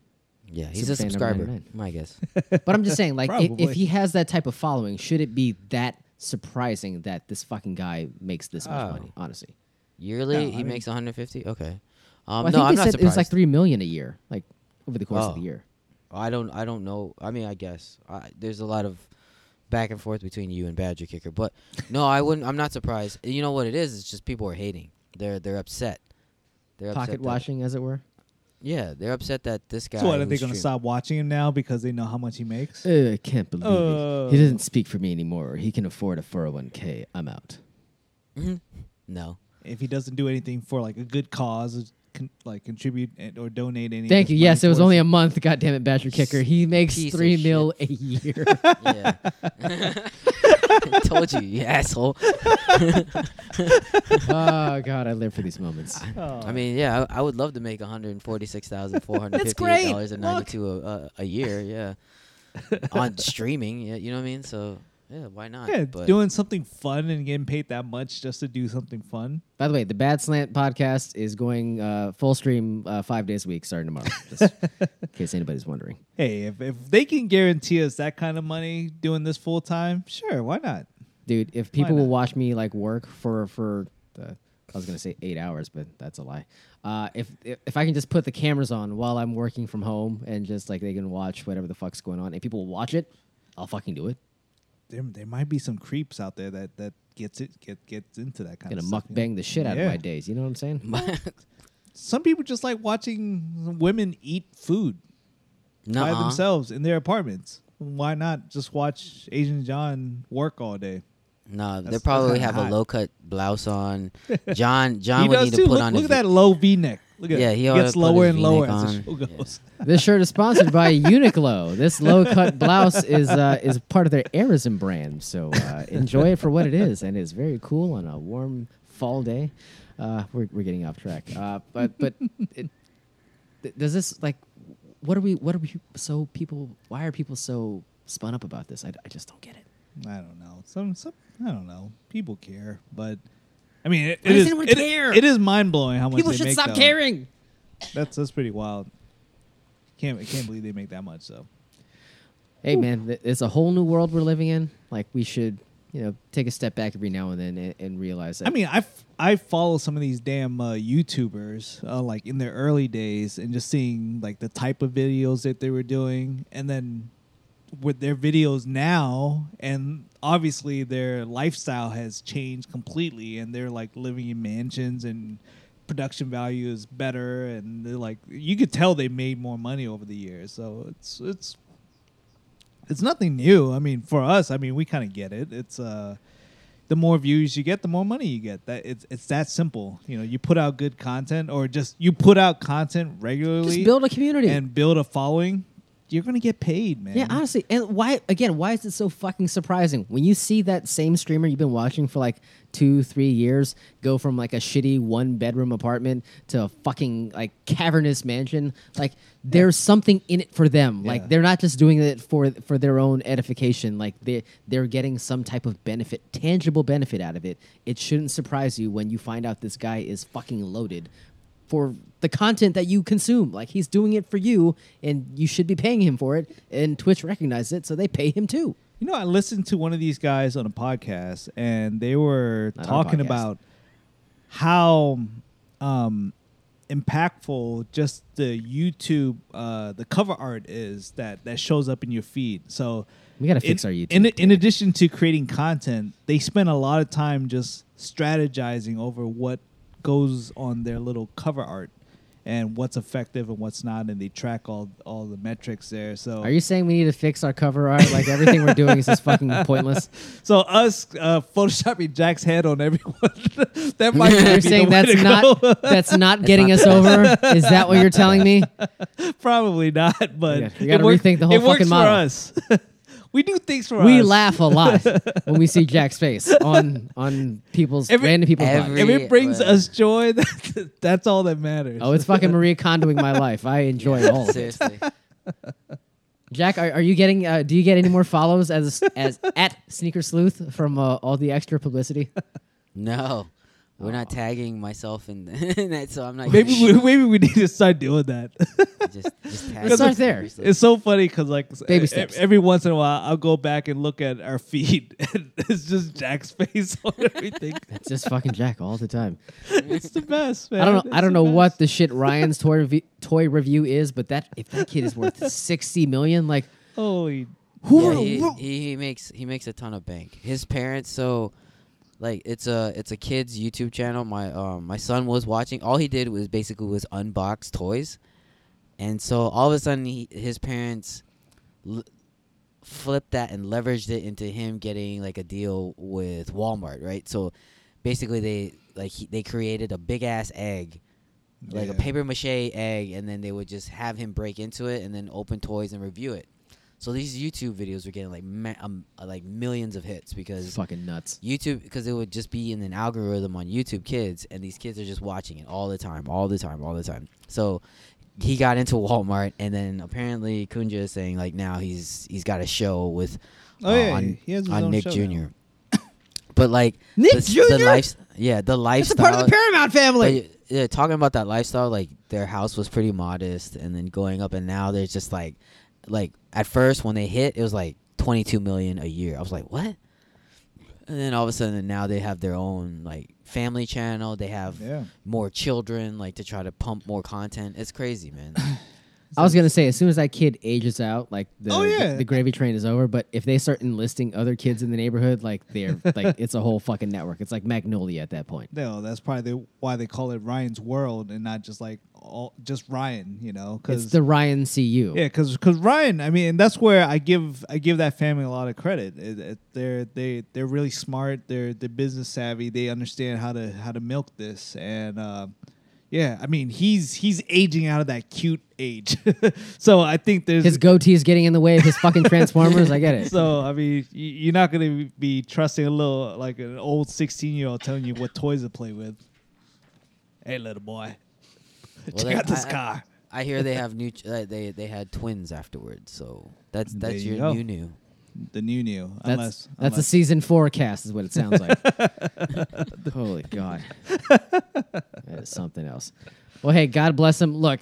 Yeah. He's a subscriber. My guess. But I'm just saying, like, if he has that type of following, should it be that surprising that this fucking guy makes this much money? Honestly, yearly he makes 150. Okay. I'm not surprised. It's like 3 million a year, like over the course of the year. I don't know. I mean, I guess there's a lot of back and forth between you and Badger Kicker, but no, I wouldn't. I'm not surprised. You know what it is? It's just people are hating. They're upset. They're pocket washing, as it were. Yeah, they're upset that this guy. So what are they going to stop watching him now because they know how much he makes? I can't believe it. He doesn't speak for me anymore. He can afford a 401k. I'm out. Mm-hmm. No. If he doesn't do anything for like a good cause. Contribute or donate anything. Thank you. Yes, it was only a month. God damn it, Badger Kicker. He makes $3 million a year. Yeah. I told you asshole. Oh, God, I live for these moments. I mean, yeah, I would love to make $146,458.92 a year, yeah, on streaming, yeah, you know what I mean? So, yeah, why not? Yeah, doing something fun and getting paid that much just to do something fun. By the way, the Bad Slant podcast is going full stream 5 days a week starting tomorrow, just in case anybody's wondering. Hey, if they can guarantee us that kind of money doing this full time, sure, why not? Dude, if people will watch me like work for I was gonna say 8 hours, but that's a lie. If I can just put the cameras on while I'm working from home and just like they can watch whatever the fuck's going on, and people watch it, I'll fucking do it. There might be some creeps out there that gets into that kind of stuff. Gonna mukbang the shit out of my days. You know what I'm saying? Some people just like watching women eat food by themselves in their apartments. Why not just watch Asian John work all day? No, they probably have a low cut blouse on. John would need to put on. Look at that low V neck. Look at it. He gets lower and lower as the show goes. Yeah. This shirt is sponsored by Uniqlo. This low cut blouse is part of their Arism brand. So enjoy it for what it is, and it's very cool on a warm fall day. We're getting off track. But does this like? What are we so people? Why are people so spun up about this? I just don't get it. I don't know. Some I don't know. People care, but I mean, it is mind blowing how much people should stop caring. That's pretty wild. I can't believe they make that much though. Hey man, it's a whole new world we're living in. Like we should, take a step back every now and then and realize that. I mean, I follow some of these damn YouTubers like in their early days and just seeing like the type of videos that they were doing and then with their videos now, and obviously their lifestyle has changed completely and they're like living in mansions and production value is better and they're like you could tell they made more money over the years. So it's nothing new. I mean, for us, we kind of get it. It's the more views you get, the more money you get. That it's that simple. You put out good content or just you put out content regularly. Just build a community and build a following. You're going to get paid, man. Yeah, honestly. And why is it so fucking surprising? When you see that same streamer you've been watching for like 2-3 years go from like a shitty 1-bedroom apartment to a fucking like cavernous mansion, like there's something in it for them. Yeah. Like they're not just doing it for their own edification. Like they're getting some type of benefit, tangible benefit out of it. It shouldn't surprise you when you find out this guy is fucking loaded for the content that you consume. Like he's doing it for you and you should be paying him for it, and Twitch recognizes it, so they pay him too. I listened to one of these guys on a podcast and they were talking about how impactful just the YouTube the cover art is that shows up in your feed. So we got to fix our YouTube. In addition to creating content, they spend a lot of time just strategizing over what goes on their little cover art and what's effective and what's not, and they track all the metrics there. So are you saying we need to fix our cover art? Like everything we're doing is just fucking pointless. So us photoshopping Jack's head on everyone. That might be you're saying that's not getting us over. Is that what you're telling me? Probably not, but you got to rethink the whole fucking model. It works for us. We do things for us. We laugh a lot when we see Jack's face on random people's lives. If it brings us joy, that's all that matters. Oh, it's fucking Maria Kondoing my life. I enjoy all of it. Seriously. Jack, are you getting? Do you get any more follows as at Sneaker Sleuth from all the extra publicity? No. We're not tagging myself in that, so I'm not. Maybe we need to start doing that. just tag. It starts there. It's so funny because like baby steps. Every once in a while, I'll go back and look at our feed, and it's just Jack's face on everything. It's just fucking Jack all the time. It's the best, man. I don't know what the shit Ryan's toy review is, but that if that kid is worth $60 million, like holy, he makes a ton of bank. His parents so. Like it's a kid's YouTube channel. My son was watching. All he did was basically unbox toys, and so all of a sudden his parents flipped that and leveraged it into him getting like a deal with Walmart, right? So basically they created a big ass egg, like a papier-mâché egg, and then they would just have him break into it and then open toys and review it. So these YouTube videos were getting like millions of hits because it's fucking nuts. YouTube, because it would just be in an algorithm on YouTube Kids, and these kids are just watching it all the time. So he got into Walmart, and then apparently Kunja is saying like now he's got a show with on Nick Jr. But like Nick Jr. The lifestyle. That's a part of the Paramount family. But, yeah, talking about that lifestyle, like their house was pretty modest, and then going up, and now they're just like. Like at first when they hit, it was like $22 million a year. I was like, what? And then all of a sudden now they have their own like family channel. They have more children, like, to try to pump more content. It's crazy, man. I was gonna say, as soon as that kid ages out, like the gravy train is over. But if they start enlisting other kids in the neighborhood, like they're like it's a whole fucking network. It's like Magnolia at that point. No, that's probably why they call it Ryan's World and not just like just Ryan. You know, because it's the Ryan CU. Yeah, because Ryan. I mean, and that's where I give that family a lot of credit. They're really smart. They're business savvy. They understand how to milk this and. Yeah, I mean, he's aging out of that cute age. So I think there's... His goatee is getting in the way of his fucking Transformers. I get it. So, I mean, you're not going to be trusting an old 16-year-old telling you what toys to play with. Hey, little boy. Well, check out this car. I hear they have they had twins afterwards, so that's your go. New. The new. That's a season forecast is what it sounds like. Holy God. That is something else. Well, hey, God bless them. Look,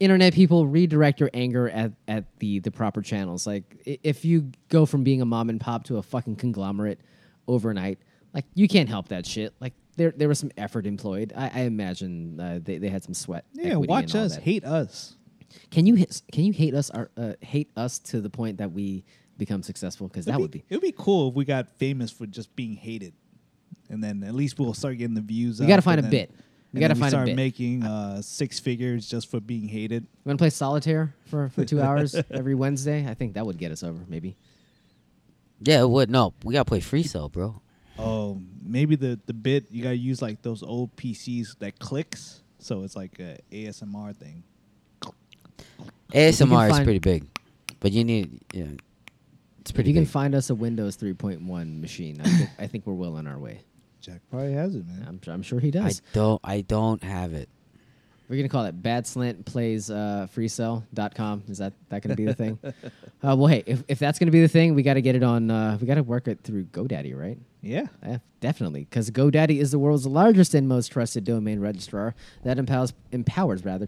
internet people, redirect your anger at the proper channels. Like, if you go from being a mom and pop to a fucking conglomerate overnight, like, you can't help that shit. Like, there was some effort employed. I imagine they had some sweat. Yeah, watch us. Hate us. Can you hate us to the point that we become successful? Because it would be cool if we got famous for just being hated, and then at least we'll start getting the views. We got to find a bit. We got to find a bit. Start making six figures just for being hated. We want to play solitaire for 2 hours every Wednesday. I think that would get us over. Maybe. Yeah, it would. No, we got to play free cell, bro. Oh, maybe the bit you got to use like those old PCs that clicks, so it's like a ASMR thing. ASMR is pretty big, but you need, it's pretty big. You can find us a Windows 3.1 machine. I think we're well on our way. Jack probably has it, man. I'm sure he does. I don't have it. We're going to call it Bad Slant Plays freecell.com. Is that going to be the thing? Well, hey, if that's going to be the thing, we got to get it on, we got to work it through GoDaddy, right? Yeah. Definitely, because GoDaddy is the world's largest and most trusted domain registrar that empowers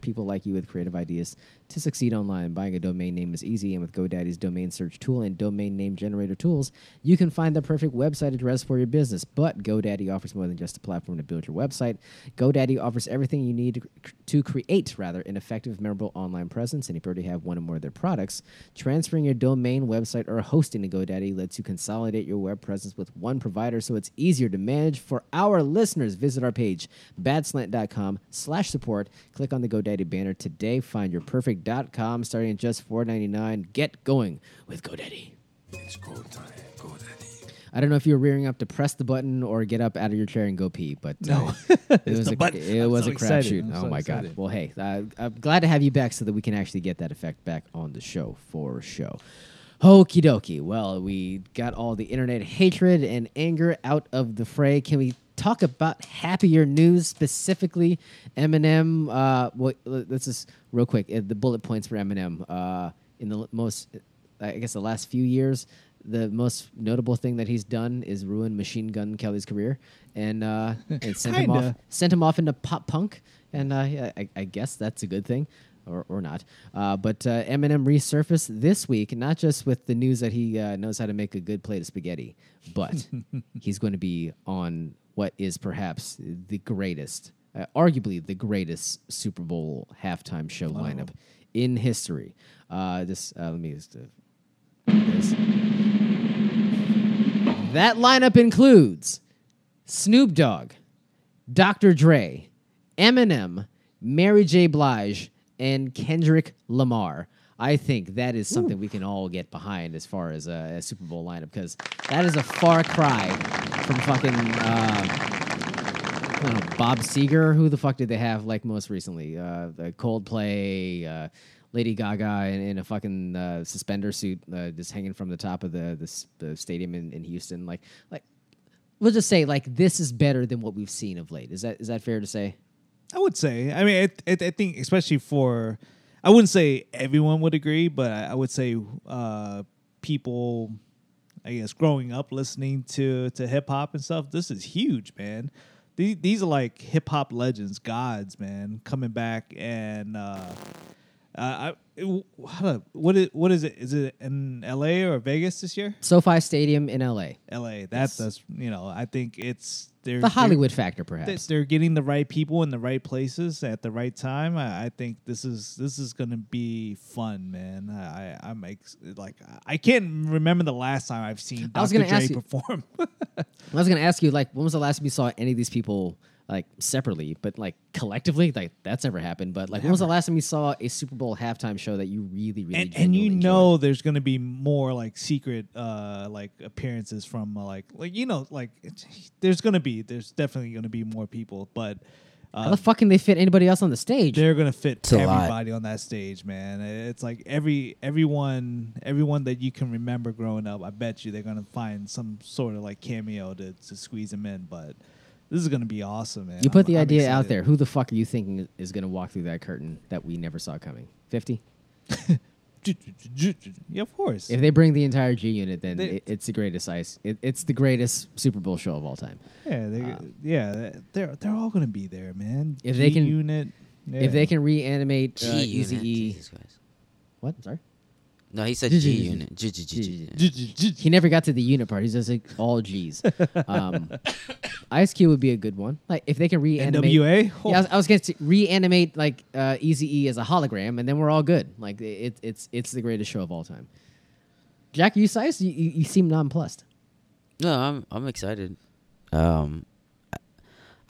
people like you with creative ideas to succeed online. Buying a domain name is easy, and with GoDaddy's domain search tool and domain name generator tools, you can find the perfect website address for your business. But GoDaddy offers more than just a platform to build your website. GoDaddy offers everything you need to create, an effective, memorable online presence. And if you already have one or more of their products, transferring your domain, website, or hosting to GoDaddy lets you consolidate your web presence with one provider, so it's easier to manage. For our listeners, visit our page, badslant.com/support. Click on the GoDaddy banner today. Find your perfect .com starting at just $4.99. Get going with GoDaddy. It's go time, GoDaddy. I don't know if you were rearing up to press the button or get up out of your chair and go pee, but no, it was a crapshoot. Oh my God! Well, hey, I'm glad to have you back so that we can actually get that effect back on the show for show. Okie dokie. Well, we got all the internet hatred and anger out of the fray. Can we talk about happier news, specifically Eminem? Let's just real quick, the bullet points for Eminem. In the most, I guess, the last few years, the most notable thing that he's done is ruin Machine Gun Kelly's career and sent him off into pop punk. And I guess that's a good thing. Or not. But Eminem resurfaced this week, not just with the news that he knows how to make a good plate of spaghetti, but he's going to be on what is perhaps the greatest, arguably the greatest Super Bowl halftime show lineup in history. Let me just... That lineup includes Snoop Dogg, Dr. Dre, Eminem, Mary J. Blige, and Kendrick Lamar. I think that is something we can all get behind as far as a Super Bowl lineup, because that is a far cry from fucking I don't know, Bob Seger. Who the fuck did they have like most recently? The Coldplay, Lady Gaga in a fucking suspender suit, just hanging from the top of the stadium in Houston. Like we'll just say like this is better than what we've seen of late. Is that fair to say? I would say. I mean, I think especially for, I wouldn't say everyone would agree, but I would say people, I guess, growing up listening to hip hop and stuff, this is huge, man. These are like hip hop legends, gods, man, coming back. And What is it? Is it in L.A. or Vegas this year? SoFi Stadium in L.A. That's you know, I think it's the Hollywood factor, perhaps. They're getting the right people in the right places at the right time. I think this is gonna be fun, man. I can't remember the last time I've seen Dr. Dre perform. I was gonna ask you, like, when was the last time you saw any of these people? Like separately, but like collectively, like that's never happened. But like, when was the last time you saw a Super Bowl halftime show that you really and you know enjoyed? There's gonna be more like secret like appearances from like you know like there's definitely gonna be more people. But how the fuck can they fit anybody else on the stage? They're gonna fit everybody on that stage, man. It's like everyone that you can remember growing up. I bet you they're gonna find some sort of like cameo to squeeze them in, but. This is going to be awesome, man. You put the idea out there. Who the fuck are you thinking is going to walk through that curtain that we never saw coming? 50? Yeah, of course. If they bring the entire G-Unit, then it's the greatest It's the greatest Super Bowl show of all time. Yeah, they're all going to be there, man. If G-Unit. If they can reanimate Eazy-E. What? Sorry? No, he said G-Unit. He never got to the unit part. He's just like all G's. Ice Cube would be a good one. Like if they can reanimate NWA. Oh. Yeah, I was going to reanimate like Eazy-E as a hologram, and then we're all good. Like it's the greatest show of all time. Jack, you seem nonplussed. No, I'm excited. I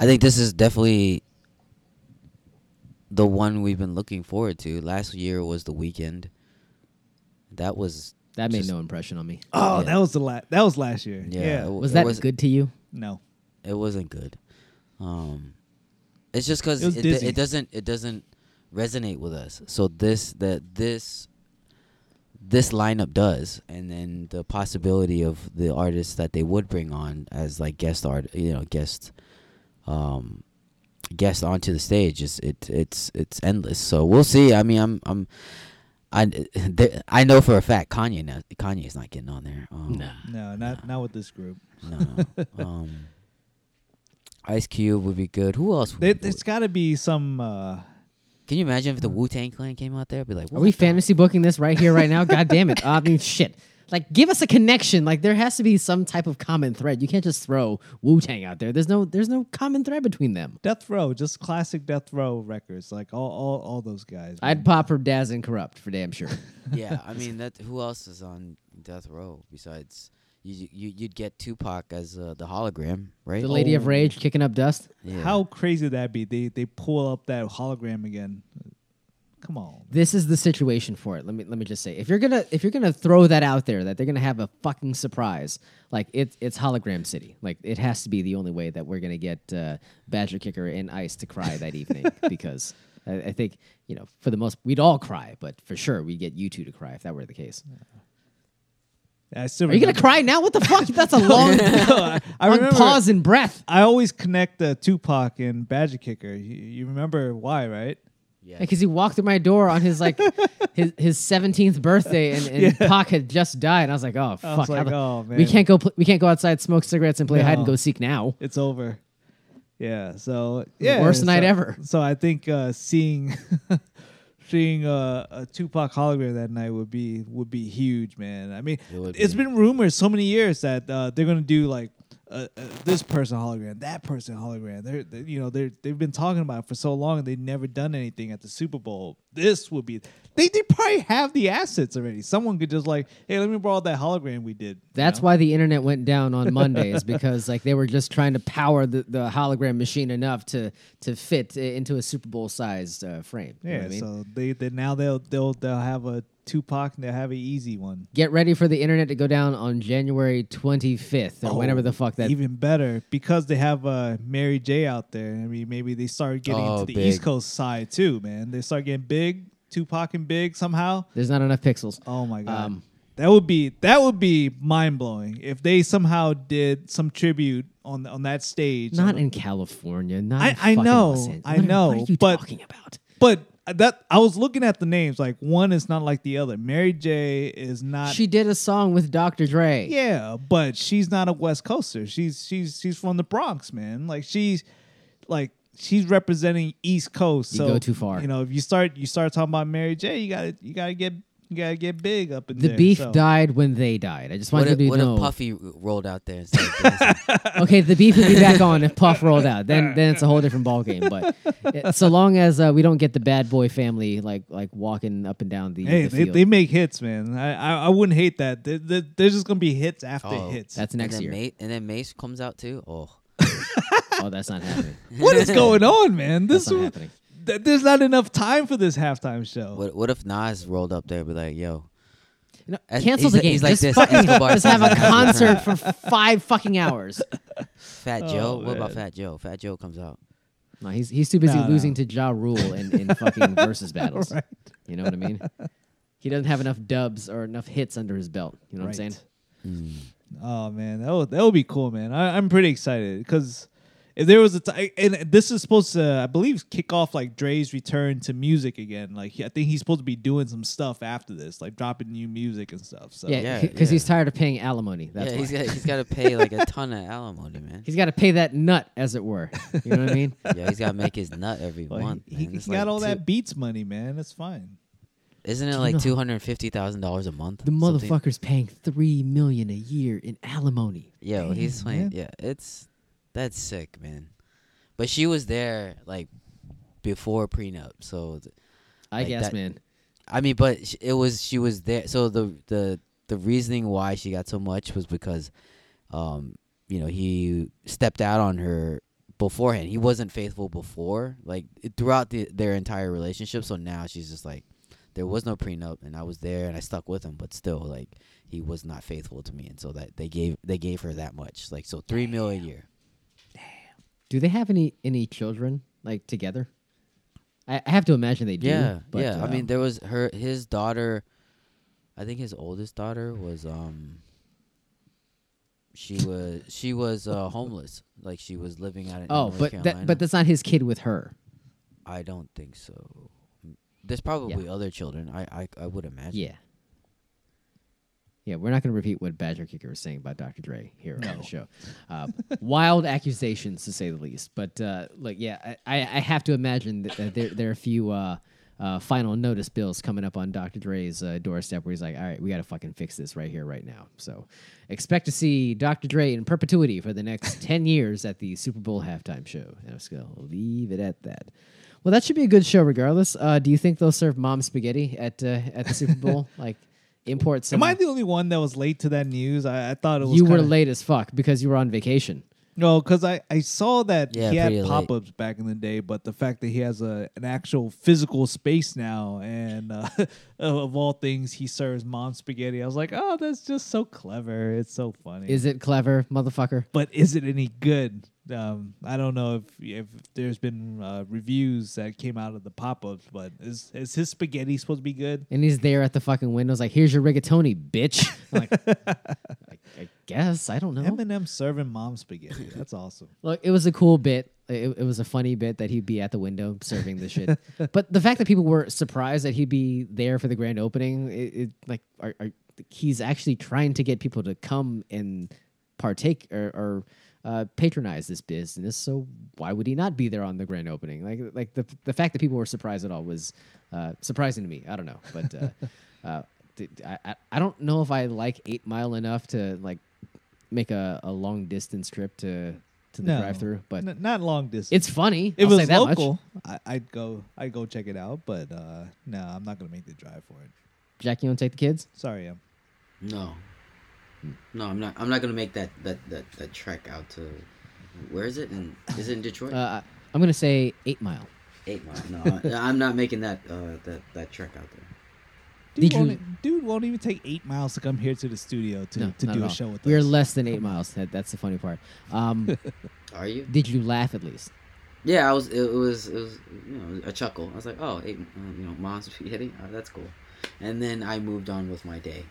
think this is definitely the one we've been looking forward to. Last year was The Weeknd. That made no impression on me. Oh, yeah. That was last year. Yeah. Was that good to you? No, it wasn't good. It's just because it doesn't resonate with us. So this lineup does, and then the possibility of the artists that they would bring on as like guest onto the stage is it's endless. So we'll see. I mean, I know for a fact Kanye's not getting on there. Not with this group. No. Ice Cube would be good. Who else? There's got to be some. Can you imagine if the Wu-Tang Clan came out there? I'd be like, are we fantasy booking this right here, right now? God damn it! I mean, shit. Like, give us a connection. Like, there has to be some type of common thread. You can't just throw Wu-Tang out there. There's no common thread between them. Death Row, just classic Death Row records. Like all those guys. I'd pop for Daz and Corrupt for damn sure. Yeah, I mean who else is on Death Row besides you'd get Tupac as the hologram, right? The Lady of Rage kicking up dust. Yeah. How crazy would that be? They pull up that hologram again. Come on. This is the situation for it. Let me just say, if you're gonna throw that out there, that they're gonna have a fucking surprise, like it's hologram city. Like it has to be the only way that we're gonna get Badger Kicker and Ice to cry that evening, because I think you know for the most we'd all cry, but for sure we'd get you two to cry if that were the case. Are you gonna cry now? What the fuck? That's a long, long pause and breath. I always connect the Tupac and Badger Kicker. You remember why, right? Yeah, because he walked through my door on his like his 17th birthday, and Pac had just died. And I was like, oh fuck, man. We can't go outside, smoke cigarettes, and play hide and go seek now. It's over. Yeah, so worst night ever. So I think seeing a Tupac hologram that night would be huge, man. I mean, it's been rumored so many years that they're gonna do like. This person hologram, that person hologram. They've been talking about it for so long, and they've never done anything at the Super Bowl. This would be. They probably have the assets already. Someone could just like, hey, let me borrow that hologram we did. That's why the internet went down on Mondays, because like they were just trying to power the hologram machine enough to fit into a Super Bowl sized frame. Yeah, you know what I mean? So they'll have a Tupac, and they'll have an easy one. Get ready for the internet to go down on January 25th or whenever the fuck that. Even better, because they have Mary J out there. I mean, maybe they start getting into the big East Coast side too, man. They start getting big, Tupac and Big somehow. There's not enough pixels. Oh my god, that would be mind blowing if they somehow did some tribute on that stage. Not in California. Not I know. What are you talking about? But. That I was looking at the names, like one is not like the other. Mary J is not. She did a song with Dr. Dre. Yeah, but she's not a West Coaster. She's from the Bronx, man. Like she's like she's representing East Coast. You so go too far. You know, if you start talking about Mary J, you gotta get big up in the there. The beef died when they died. I just wanted you to know. What if Puffy rolled out there instead of dancing? Okay, the beef would be back on if Puff rolled out. Then it's a whole different ballgame. But so long as we don't get the Bad Boy family like walking up and down the field. They make hits, man. I wouldn't hate that. There's just gonna be hits after hits. That's next year. And then Mace comes out too. Oh, oh, that's not happening. What is going on, man? This is not happening. There's not enough time for this halftime show. What if Nas rolled up there and be like, yo. No, cancel the game. He's like, just have a concert for 5 fucking hours. Fat Joe? Man. What about Fat Joe? Fat Joe comes out. No, he's too busy losing to Ja Rule in fucking versus battles. Right. You know what I mean? He doesn't have enough dubs or enough hits under his belt. You know what I'm saying? Mm. Oh, man. That would be cool, man. I'm pretty excited because... If there was a time, and this is supposed to, I believe, kick off like Dre's return to music again. Like, I think he's supposed to be doing some stuff after this, like dropping new music and stuff. So. Yeah, because he's tired of paying alimony. That's why. He's got to pay like a ton of alimony, man. He's got to pay that nut, as it were. You know what I mean? Yeah, he's got to make his nut every month. He's got like all that Beats money, man. That's fine. Isn't it like $250,000 a month? The motherfucker's paying $3 million a year in alimony. Yo, he's playing. Yeah, it's. That's sick, man. But she was there, like, before prenup, so... I guess, that, man. I mean, but she was there. So the reasoning why she got so much was because, you know, he stepped out on her beforehand. He wasn't faithful before, like, throughout their entire relationship. So now she's just like, there was no prenup, and I was there, and I stuck with him. But still, like, he was not faithful to me. And so that they gave her that much. Like, so $3 million a year. Do they have any children like together? I have to imagine they do. Yeah, but, yeah. I mean, there was his daughter. I think his oldest daughter was she was homeless, like she was living out in but that's not his kid with her. I don't think so. There's probably other children. I would imagine. Yeah. Yeah, we're not going to repeat what Badger Kicker was saying about Dr. Dre here on the show. Wild accusations, to say the least. But, I have to imagine that there are a few final notice bills coming up on Dr. Dre's doorstep where he's like, all right, we got to fucking fix this right here, right now. So expect to see Dr. Dre in perpetuity for the next 10 years at the Super Bowl halftime show. And I'm just going to leave it at that. Well, that should be a good show regardless. Do you think they'll serve mom spaghetti at the Super Bowl? Like... Imports. Am I the only one that was late to that news? I thought it was. You were late as fuck because you were on vacation. No, because I saw that he had pop-ups back in the day, but the fact that he has an actual physical space now, and of all things, he serves mom spaghetti. I was like, oh, that's just so clever. It's so funny. Is it clever, motherfucker? But is it any good? I don't know if there's been reviews that came out of the pop-ups, but is his spaghetti supposed to be good? And he's there at the fucking windows like, here's your rigatoni, bitch. I'm like, I guess. I don't know. Eminem serving mom spaghetti. That's awesome. Look, it was a cool bit. It was a funny bit that he'd be at the window serving the shit. But the fact that people were surprised that he'd be there for the grand opening, he's actually trying to get people to come and partake or patronize this business, so why would he not be there on the grand opening? Like the fact that people were surprised at all was surprising to me. I don't know, but I don't know if I like 8 Mile enough to like make a long distance trip to the drive-through. But not long distance. It's funny. It was local. I'd go check it out, but no, I'm not gonna make the drive for it. Jack, you want to take the kids? Sorry, no. No, I'm not. I'm not gonna make that trek out to. Where is it? And is it in Detroit? I'm gonna say 8 Mile. 8 Mile. No, I'm not making that trek out there. Dude won't even take 8 miles to come here to the studio to do a show with us. We're less than 8 miles. That's the funny part. Are you? Did you laugh at least? Yeah, I was. It was. You know, a chuckle. I was like, oh, 8. You know, mom's hitting. Oh, that's cool. And then I moved on with my day.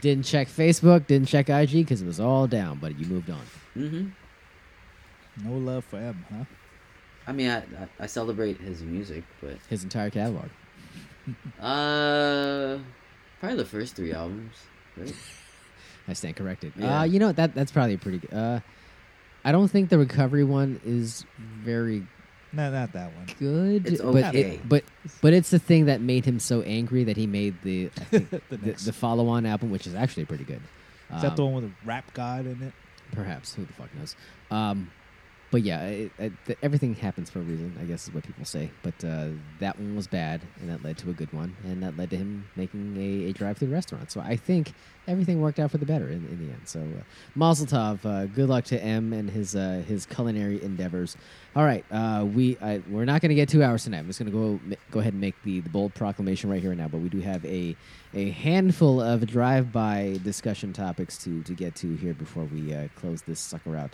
Didn't check Facebook, didn't check IG because it was all down, but you moved on. Mm-hmm. No love for him, huh? I mean, I celebrate his music, but his entire catalog. Probably the first 3 albums, right? I stand corrected. You know, that's probably pretty good. I don't think the recovery one is very. No, not that one. Good, it's okay. but it's the thing that made him so angry that he made the I think, the follow-on album, which is actually pretty good. Is that the one with a rap god in it? Perhaps. Who the fuck knows? But yeah, everything happens for a reason, I guess is what people say. But that one was bad, and that led to a good one, and that led to him making a drive-thru restaurant. So I think everything worked out for the better in the end. So Mazel Tov, good luck to M and his culinary endeavors. All right, we're not going to get 2 hours tonight. I'm just going to go ahead and make the bold proclamation right here and now. But we do have a handful of drive-by discussion topics to get to here before we close this sucker out.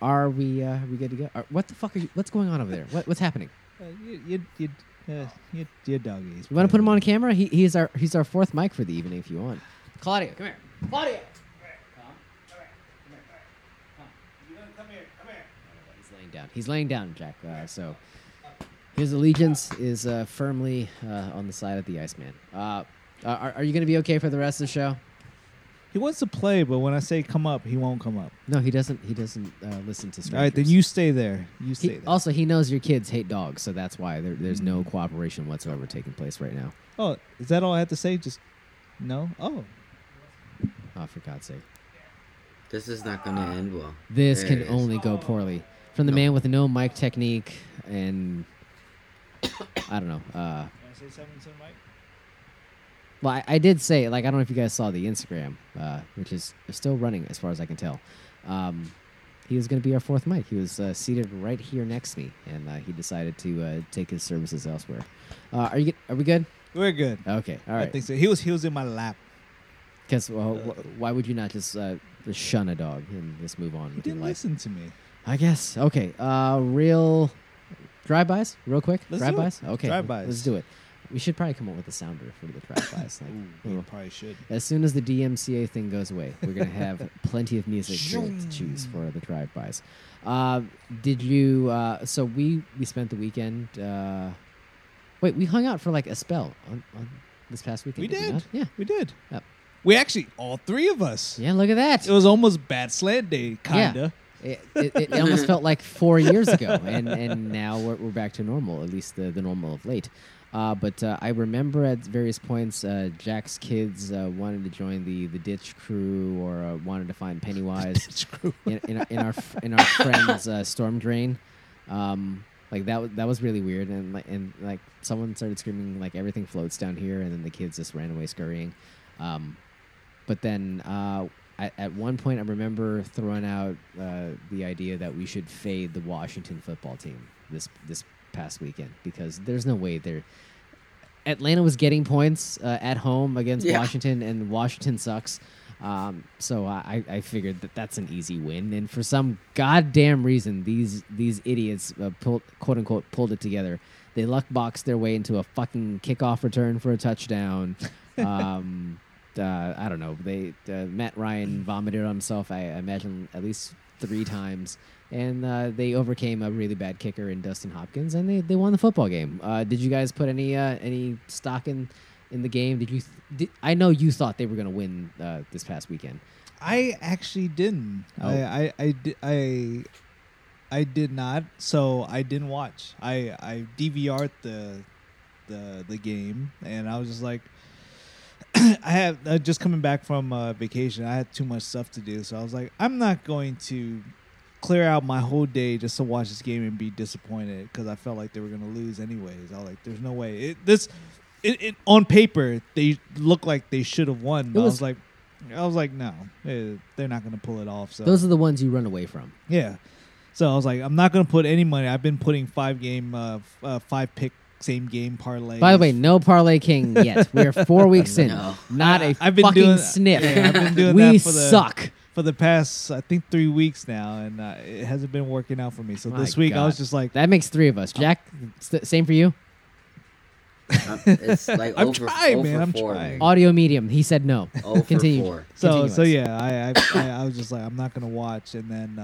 Are we good to go? What the fuck are you? What's going on over there? What's happening? Your doggies. You want to put him on camera? He's our fourth mic for the evening. If you want, Claudia, come here. Claudia, come here. He's laying down. Jack. So his allegiance is firmly on the side of the Iceman. Are you going to be okay for the rest of the show? He wants to play, but when I say come up, he won't come up. No, he doesn't. He doesn't listen to strangers. All right, then you stay there. Also, he knows your kids hate dogs, so that's why there's no cooperation whatsoever taking place right now. Oh, is that all I have to say? Just no. Oh, for God's sake! This is not going to end well. This there can only go poorly. From the man with no mic technique, and I don't know. Can I say something to the mic? Well, I did say, like, I don't know if you guys saw the Instagram, which is still running as far as I can tell. He was going to be our fourth mic. He was seated right here next to me, and he decided to take his services elsewhere. Are we good? We're good. Okay, all right. I think so. He was in my lap. Because why would you not just shun a dog and just move on? He didn't listen to me. I guess. Okay. Real drive-bys, real quick. Drive-bys. Okay. Drive-bys. Let's do it. We should probably come up with a sounder for the drive-bys. Like, we probably should. As soon as the DMCA thing goes away, we're going to have plenty of music to choose for the drive-bys. So we spent the weekend. We hung out for like a spell on this past weekend. We did. Yeah, we did. Yep. We actually, all three of us. Yeah, look at that. It was almost Bad Slant Day, kind of. Yeah. It almost felt like 4 years ago, and now we're back to normal, at least the normal of late. But I remember at various points, Jack's kids wanted to join the ditch crew, or wanted to find Pennywise ditch crew. in our friend's storm drain. Like that was really weird, and someone started screaming like everything floats down here, and then the kids just ran away scurrying. But then at one point, I remember throwing out the idea that we should fade the Washington football team this past weekend, because there's no way Atlanta was getting points at home against Washington, and Washington sucks. So I figured that's an easy win, and for some goddamn reason, these idiots quote unquote pulled it together. They luck boxed their way into a fucking kickoff return for a touchdown. I don't know. Matt Ryan vomited on himself, I imagine, at least 3 times. And they overcame a really bad kicker in Dustin Hopkins, and they won the football game. Did you guys put any stock in the game? I know you thought they were going to win this past weekend. I actually didn't. Oh. I did not. So I didn't watch. I DVR'd the game, and I was just like, I had just coming back from vacation. I had too much stuff to do, so I was like, I'm not going to clear out my whole day just to watch this game and be disappointed, because I felt like they were going to lose anyways. I was like, there's no way. It on paper, they look like they should have won, but I was like, no, they're not going to pull it off. So those are the ones you run away from. Yeah. So I was like, I'm not going to put any money. I've been putting 5 pick same game parlay. By the way, no parlay king yet. We're 4 weeks in. No. Not a fucking sniff. Yeah, I've been doing that for suck. For the past, I think, 3 weeks now, and it hasn't been working out for me. So this week, God. I was just like... That makes 3 of us. Jack, same for you? It's like I'm trying, man. I'm trying. Audio medium. He said no. Continue. So yeah, I was just like, I'm not going to watch. And then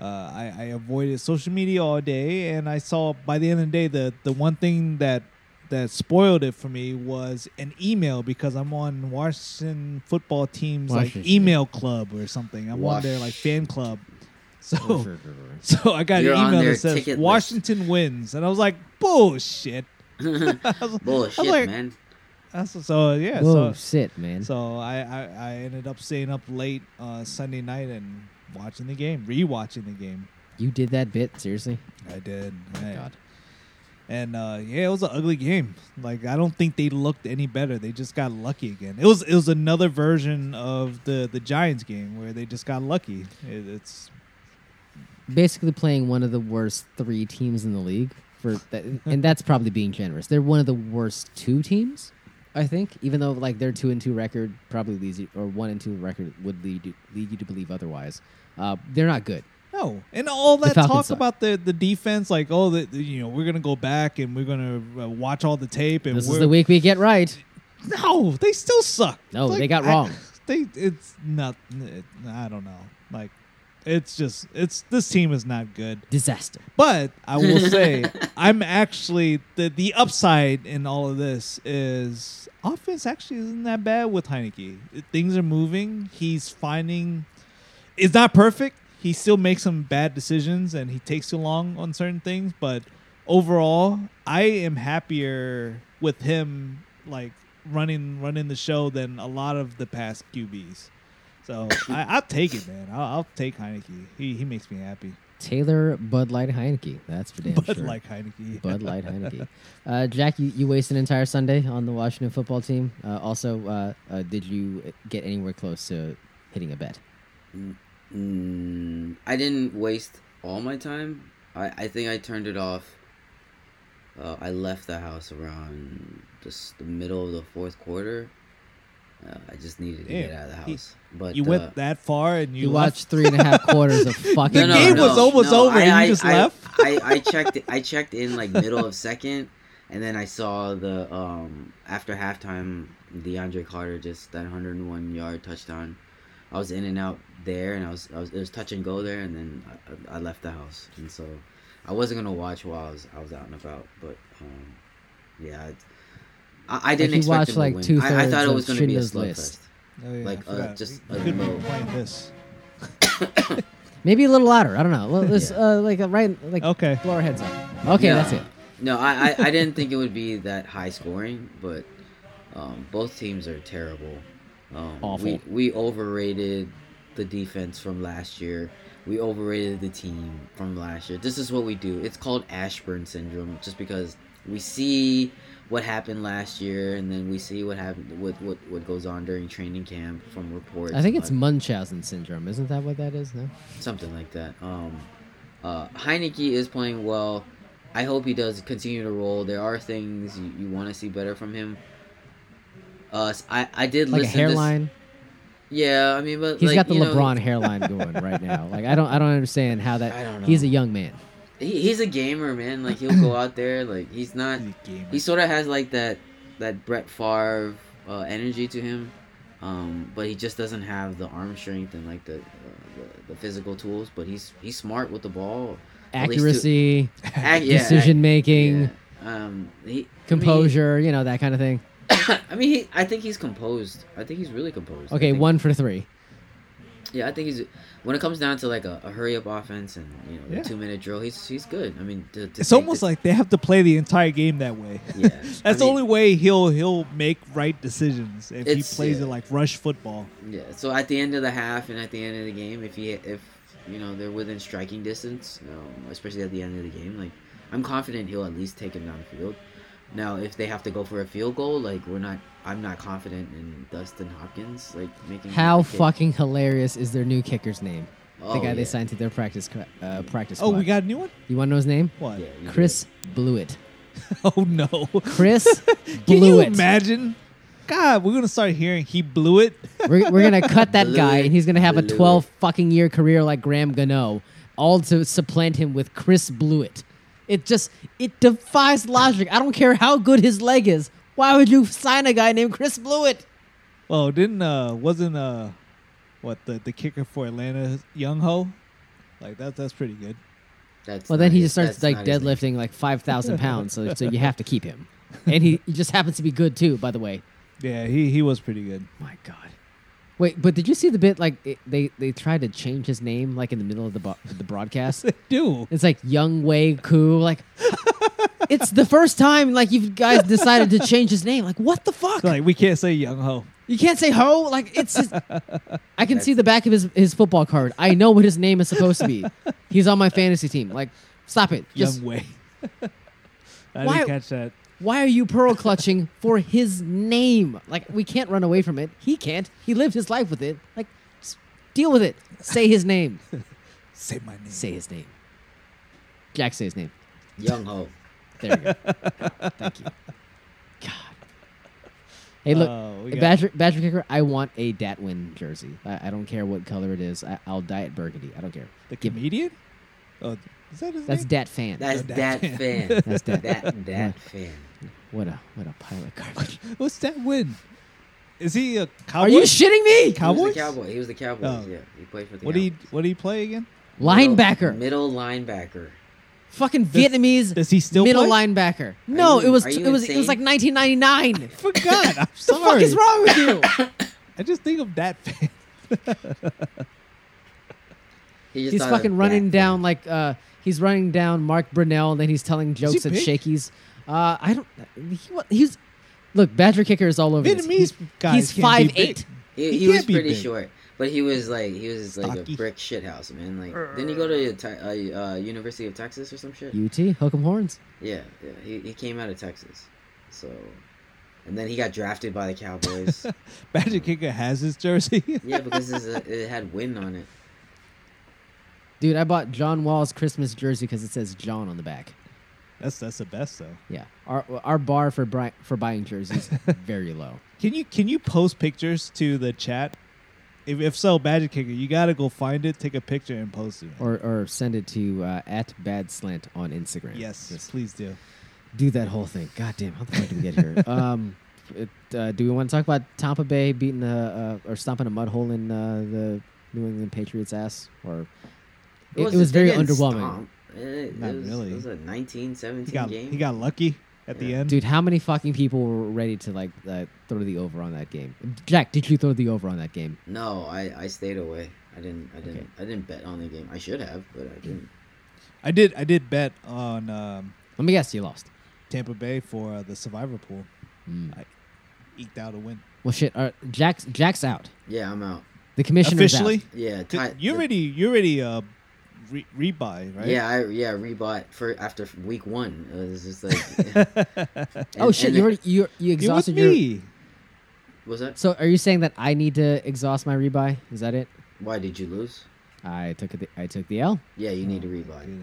I avoided social media all day, and I saw by the end of the day, the one thing that spoiled it for me was an email, because I'm on Washington football team's like email club or something. I'm on their like fan club, So I got an email that says Washington wins, and I was like, bullshit. Bullshit, man. Bullshit, man. So I ended up staying up late Sunday night and rewatching the game. You did that bit? Seriously? I did. Oh, my God. And, it was an ugly game. Like, I don't think they looked any better. They just got lucky again. It was another version of the Giants game where they just got lucky. It's basically playing one of the worst three teams in the league. And that's probably being generous. They're one of the worst two teams, I think, even though, like, their 2-2 record probably leads you, or 1-2 record would lead you to believe otherwise. They're not good. No, and all that talk about the defense, like, oh, we're going to go back and we're going to watch all the tape. And this is the week we get right. No, they still suck. No, like, they got wrong. I don't know. Like, this team is not good. Disaster. But I will say, I'm actually, the upside in all of this is offense actually isn't that bad with Heineke. Things are moving. He's finding, it's not perfect. He still makes some bad decisions, and he takes too long on certain things. But overall, I am happier with him, like, running the show than a lot of the past QBs. So I'll take it, man. I'll take Heineke. He makes me happy. Taylor Bud Light Heineke. That's for damn sure. Bud Light Heineke. Bud Light Heineke. Jack, you wasted an entire Sunday on the Washington football team. Also, did you get anywhere close to hitting a bet? I didn't waste all my time. I think I turned it off. I left the house around just the middle of the fourth quarter. I just needed to get out of the house. But you went that far and you watched 3.5 quarters of fucking. The game was almost over. And you just left. I checked in like middle of second, and then I saw the after halftime DeAndre Carter just that 101-yard touchdown. I was in and out there, and it was touch and go there, and then I left the house, and so I wasn't gonna watch while I was out and about, but I didn't expect him to win. I thought it was gonna be a slugfest, maybe a little louder. I don't know. Well, blow our heads up. Okay, yeah. That's it. No, I didn't think it would be that high scoring, but both teams are terrible. Awful. We overrated the defense from last year. We overrated the team from last year. This is what we do. It's called Ashburn syndrome, just because we see what happened last year, and then we see what happened, what goes on during training camp from reports. I think it's Munchausen syndrome. Isn't that what that is? No, something like that. Heineke is playing well. I hope he does continue to roll. There are things you want to see better from him. I did like listen to a hairline. Yeah, I mean, but he's got the LeBron hairline going right now. Like, I don't understand how that. I don't know. He's a young man. He's a gamer, man. Like, he'll go out there. Like, he's not. He sort of has like that Brett Favre energy to him, but he just doesn't have the arm strength and like the physical tools. But he's smart with the ball, accuracy, decision making, composure. That kind of thing. I mean, I think he's composed. I think he's really composed. Okay, 1 for 3. Yeah, I think he's. When it comes down to like a hurry-up offense and the 2-minute drill, he's good. I mean, it's almost like they have to play the entire game that way. Yeah, that's the only way he'll make right decisions if he plays it like rush football. Yeah. So at the end of the half and at the end of the game, if they're within striking distance, especially at the end of the game, like I'm confident he'll at least take him downfield. Now, if they have to go for a field goal, like I'm not confident in Dustin Hopkins like making. How fucking hilarious is their new kicker's name? Oh, the guy they signed to their practice. Oh, squad. We got a new one. You want to know his name? What? Yeah, Chris Blewett. Oh no, Chris Blewett. Can you imagine? God, we're gonna start hearing he blew it. We're gonna cut that guy, and he's gonna have a 12 fucking year career like Graham Gano, all to supplant him with Chris Blewett. It defies logic. I don't care how good his leg is. Why would you sign a guy named Chris Blewett? Well, wasn't the kicker for Atlanta Young Ho? Like that's pretty good. Then he just starts like deadlifting like 5,000 pounds, so you have to keep him. And he just happens to be good too, by the way. Yeah, he was pretty good. My God. Wait, but did you see the bit like they tried to change his name like in the middle of the broadcast? They do. It's like Young Wei Koo. Like it's the first time like you guys decided to change his name. Like what the fuck? It's like we can't say Young Ho. You can't say Ho. Like it's. Just, I can see the back of his football card. I know what his name is supposed to be. He's on my fantasy team. Like stop it. Just, Young Wei. I didn't catch that. Why are you pearl clutching for his name? Like, we can't run away from it. He can't. He lived his life with it. Like, just deal with it. Say his name. Say my name. Say his name. Jack, say his name. Young Ho. There you go. Thank you. God. Hey, look. Badger Kicker, I want a Datwin jersey. I don't care what color it is. I'll dye it burgundy. I don't care. The comedian? Oh, is that his name? Dat Fan. That's Dat Fan. That's Dat Fan. What a pile of garbage. What's that win? Is he a Cowboy? Are you shitting me? Cowboys? He was the Cowboy. Yeah, he played for the Cowboys. What did he play again? Linebacker. Middle linebacker. Fucking Vietnamese. Does he still middle play? Linebacker? No, it was like 1999. I forgot. I'm sorry. What the fuck is wrong with you? I just think of Dat Fan. He's fucking running down like he's running down Mark Brunell, and then he's telling jokes at Shakey's. I don't. He's look. Badger Kicker is all over. Vietnamese guy. He's 5'8". He was pretty short, but he was like a brick shithouse, man. Like didn't he go to University of Texas or some shit? UT hook 'em horns. Yeah. He came out of Texas, so. And then he got drafted by the Cowboys. Badger Kicker has his jersey. Yeah, because it had "win" on it. Dude, I bought John Wall's Christmas jersey because it says John on the back. That's the best though. Yeah, our bar for buying jerseys very low. Can you post pictures to the chat? If so, Badger Kicker, you gotta go find it, take a picture, and post it. Or send it to @badslant on Instagram. Yes, just please do. Do that whole thing. God damn, how the fuck did we get here? Do we want to talk about Tampa Bay beating or stomping a mud hole in the New England Patriots ass or? It was very underwhelming. Not really. It was a 19-17 game. He got lucky at the end. Dude, how many fucking people were ready to like throw the over on that game? Jack, did you throw the over on that game? No, I stayed away. I didn't. Okay. I didn't bet on the game. I should have, but I didn't. I did bet on. Let me guess, you lost. Tampa Bay for the survivor pool. I eked out a win. Well, shit. Jack's out. Yeah, I'm out. The commissioner's officially. Out. Yeah, you already. Rebuy, right? Yeah, I rebought for after week one. It was just like, oh shit! You exhausted it was me. Was that? So are you saying that I need to exhaust my rebuy? Is that it? Why did you lose? I took the L. Yeah, you need to rebuy.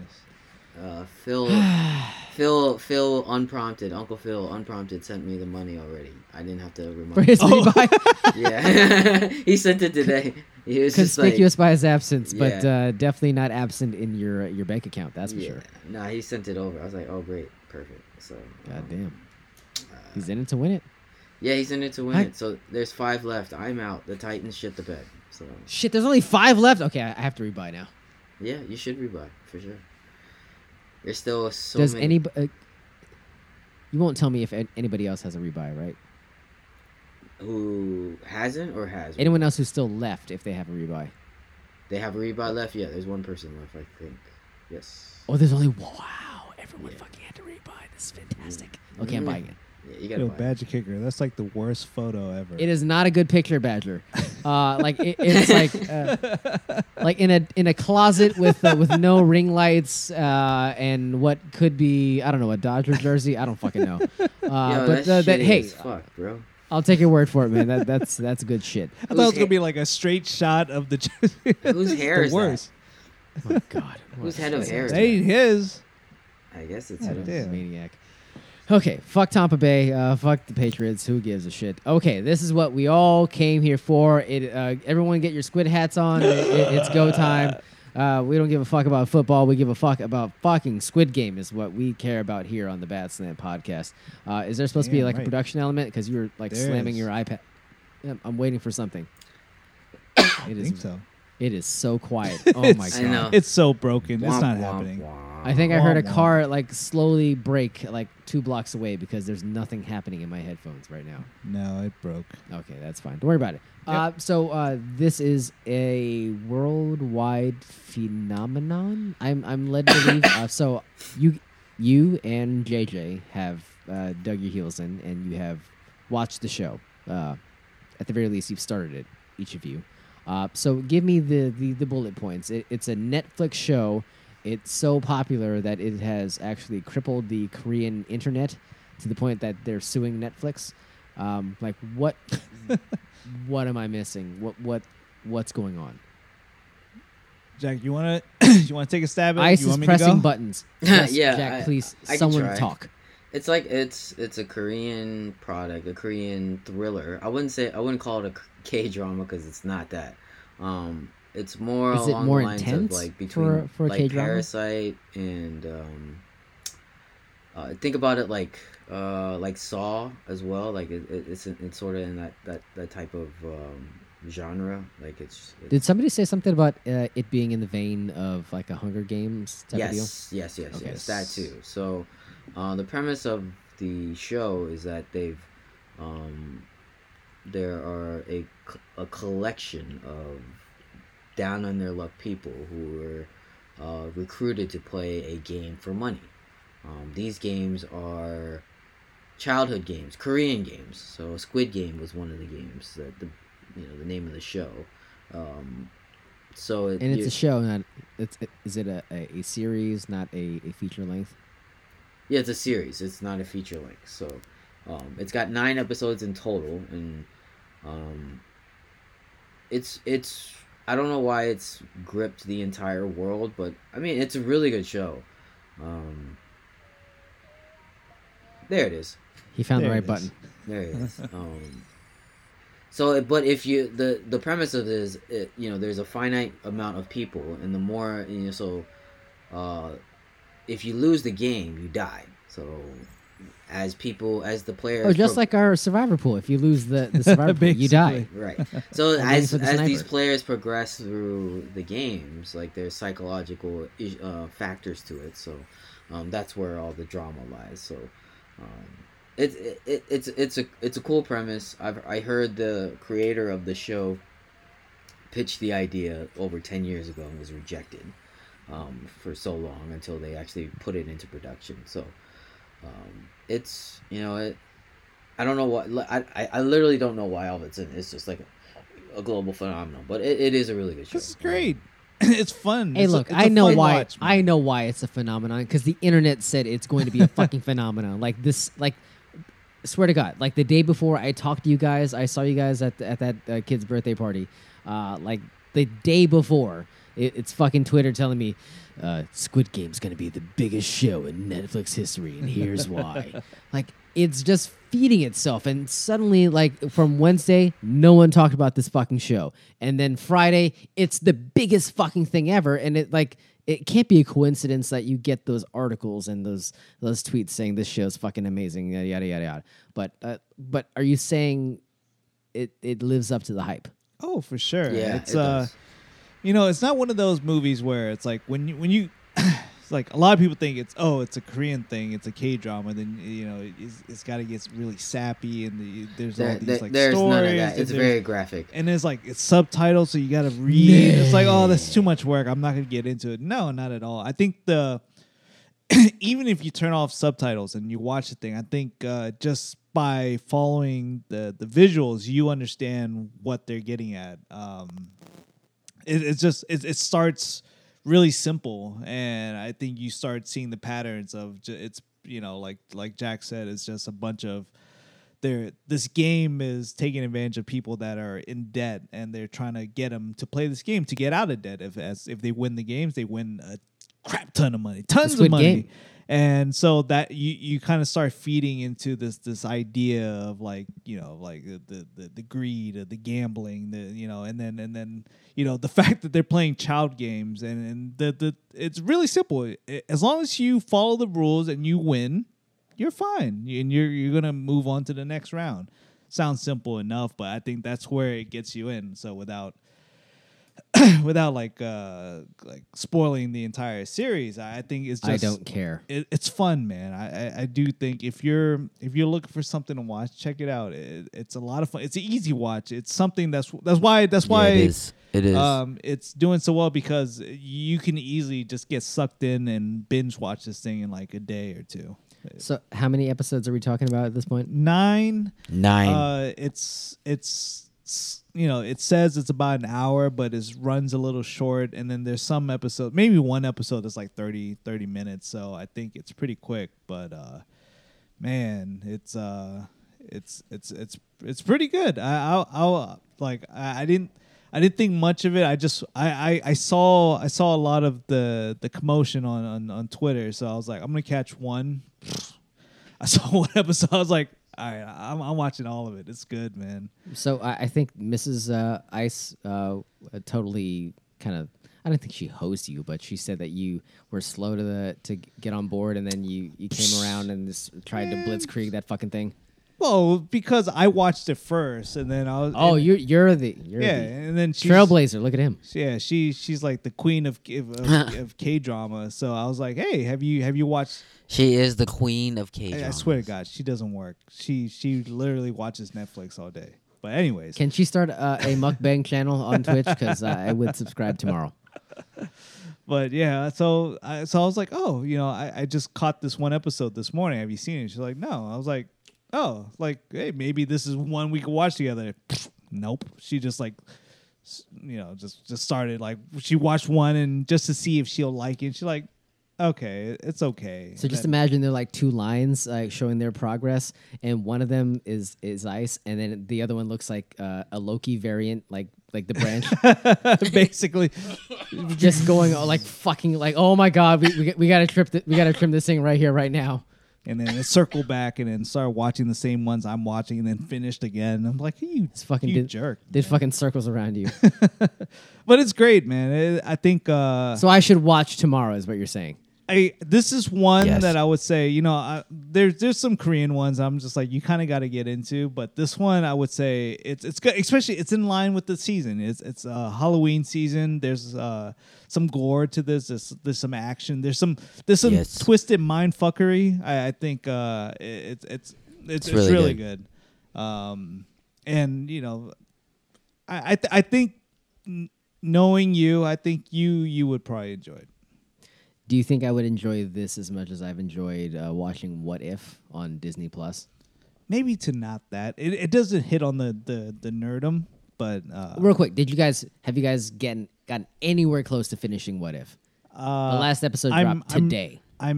Phil, unprompted. Uncle Phil, unprompted, sent me the money already. I didn't have to remind. For his rebuy. Yeah, he sent it today. He was conspicuous by his absence, but definitely not absent in your bank account. That's for sure. No, he sent it over. I was like, oh great, perfect. So goddamn, he's in it to win it. Yeah, he's in it to win it. So there's 5 left. I'm out. The Titans shit the bed. So shit, there's only 5 left. Okay, I have to rebuy now. Yeah, you should rebuy for sure. There's still so many. You won't tell me if anybody else has a rebuy, right? Who hasn't or has? Anyone else who's still left if they have a rebuy? They have a rebuy left? Yeah, there's one person left, I think. Yes. Oh, there's only one. Wow, everyone fucking had to rebuy. This is fantastic. Yeah. Okay, I'm buying it. Yeah, you gotta buy Badger it. Kicker, that's like the worst photo ever. It is not a good picture, Badger. Like it's like in a closet with no ring lights and what could be I don't know a Dodger jersey. I don't fucking know. Yo, but that hey, fuck, bro. I'll take your word for it, man. That's good shit. I thought it was gonna be like a straight shot of the jersey. Whose hair is worst. That? Oh my God. Whose head of hair? That ain't his. I guess it's his. Maniac. Okay, fuck Tampa Bay, fuck the Patriots. Who gives a shit? Okay, this is what we all came here for. Everyone get your squid hats on. It's go time. We don't give a fuck about football. We give a fuck about fucking Squid Game is what we care about here on the Bad Slant Podcast. Is there supposed to be like a production element? Because you were like slamming your iPad. I'm waiting for something. I think so. It is so quiet. Oh my God. I know. It's so broken. It's not happening. I think I heard a car like slowly brake like 2 blocks away because there's nothing happening in my headphones right now. No, it broke. Okay, that's fine. Don't worry about it. Yep. So this is a worldwide phenomenon. I'm led to believe. So you and JJ have dug your heels in and you have watched the show. At the very least, you've started it, each of you. So give me the bullet points. It's a Netflix show. It's so popular that it has actually crippled the Korean internet to the point that they're suing Netflix. Like what? What am I missing? What's going on? Jack, you wanna take a stab at it? Ice you want is pressing buttons. Yes, yeah, Jack, please, I someone talk. It's like it's a Korean product, a Korean thriller. I wouldn't call it a K-drama because it's not that. It's more is along it more the lines intense of like between for like K-drama? Parasite and think about it like Saw as well. Like it's sort of in that type of genre. Like it's. Did somebody say something about it being in the vein of like a Hunger Games type of deal? Yes, that too. So the premise of the show is that they've there are a collection of down on their luck people who were recruited to play a game for money. These games are childhood games, Korean games. So Squid Game was one of the games that the name of the show. It's a show, not is it a series, not a feature length? Yeah, it's a series. It's not a feature length. So it's got 9 episodes in total, and it's I don't know why it's gripped the entire world, but I mean it's a really good show. There it is. He found the right button. There it is. So, but if you the premise of this, there's a finite amount of people, and the more if you lose the game, you die. So, as the players, just like our survivor pool. If you lose the survivor pool, you die. Right. So as these players progress through the games, like there's psychological factors to it. So that's where all the drama lies. So it's a cool premise. I heard the creator of the show pitch the idea over 10 years ago and was rejected for so long until they actually put it into production. So. It's I don't know what I literally don't know why all it's in. It's just like a global phenomenon, but it is a really good show. This is great. It's fun. Hey, look, I know why. I know why it's a phenomenon because the internet said it's going to be a fucking phenomenon. Like this, like swear to God, like the day before I talked to you guys, I saw you guys at that kid's birthday party. Like the day before. It's fucking Twitter telling me Squid Game's going to be the biggest show in Netflix history, and here's why. Like, it's just feeding itself, and suddenly, like, from Wednesday, no one talked about this fucking show. And then Friday, it's the biggest fucking thing ever, and it can't be a coincidence that you get those articles and those tweets saying this show's fucking amazing, yada, yada, yada, yada. But are you saying it lives up to the hype? Oh, for sure. Yeah, it does. It's not one of those movies where it's like when you it's like a lot of people think it's a Korean thing, it's a K-drama, then it's got to get really sappy and there's all these like there's stories. None of that. It's very graphic. And there's like it's subtitles, so you got to read. Yeah. It's like, oh, that's too much work. I'm not going to get into it. No, not at all. I think even if you turn off subtitles and you watch the thing, I think just by following the visuals, you understand what they're getting at. It's just it starts really simple, and I think you start seeing the patterns of it's like Jack said, it's just a bunch of this game is taking advantage of people that are in debt, and they're trying to get them to play this game to get out of debt. If they win the games, they win a crap ton of money, Game. And so that you kind of start feeding into this idea of like the greed, the gambling, and then the fact that they're playing child games, and it's really simple. As long as you follow the rules and you win, you're fine, and you're gonna move on to the next round. Sounds simple enough, but I think that's where it gets you in. So without without like spoiling the entire series, I think it's just, I don't care. It's fun, man. I do think if you're looking for something to watch, check it out. It's a lot of fun. It's an easy watch. It's something that's why yeah, it is. It is. It's doing so well because you can easily just get sucked in and binge watch this thing in like a day or two. So how many episodes are we talking about at this point? 9. 9. It's you know, it says it's about an hour, but it runs a little short. And then there's some episodes, maybe one episode that's like 30 minutes. So I think it's pretty quick. But man, it's pretty good. I didn't think much of it. I saw a lot of the commotion on Twitter. So I was like, I'm gonna catch one. I saw one episode. I was like, all right, I'm watching all of it. It's good, man. So I think Mrs. Ice totally kind of. I don't think she hosed you, but she said that you were slow to get on board, and then you came around and just tried to blitzkrieg that fucking thing. Well, because I watched it first, and then I was. Oh, you're the and then trailblazer. Look at him. Yeah, she's like the queen of K drama. So I was like, hey, have you watched? She is the queen of K drama. I swear to God, she doesn't work. She literally watches Netflix all day. But anyways, can she start a mukbang channel on Twitch? Because I would subscribe tomorrow. But yeah, so I was like, oh, you know, I just caught this one episode this morning. Have you seen it? She's like, no. I was like. Oh, like, hey, maybe this is one we could watch together. Nope. She just like, you know, just started like she watched one and just to see if she'll like it. She's like, okay, it's okay. So just imagine they're like two lines like showing their progress, and one of them is Ice, and then the other one looks like a Loki variant, like the branch, basically, just going like fucking like, oh my God, we gotta trim this thing right here right now. And then it circled back and then started watching the same ones I'm watching and then finished again. I'm like, hey, you jerk. Did man. Fucking circles around you. But it's great, man. I think... So I should watch tomorrow is what you're saying. This is one that I would say, you know, there's some Korean ones I'm just like, you kind of got to get into. But this one, I would say, it's good. Especially, it's in line with the season. It's Halloween season. There's some gore to this. There's some action. There's some twisted mindfuckery. I think it's really good. And, you know, I think knowing you, I think you would probably enjoy it. Do you think I would enjoy this as much as I've enjoyed watching What If on Disney Plus? Maybe to not that. It doesn't hit on the nerdom, but real quick, have you guys gotten anywhere close to finishing What If? The last episode dropped today. I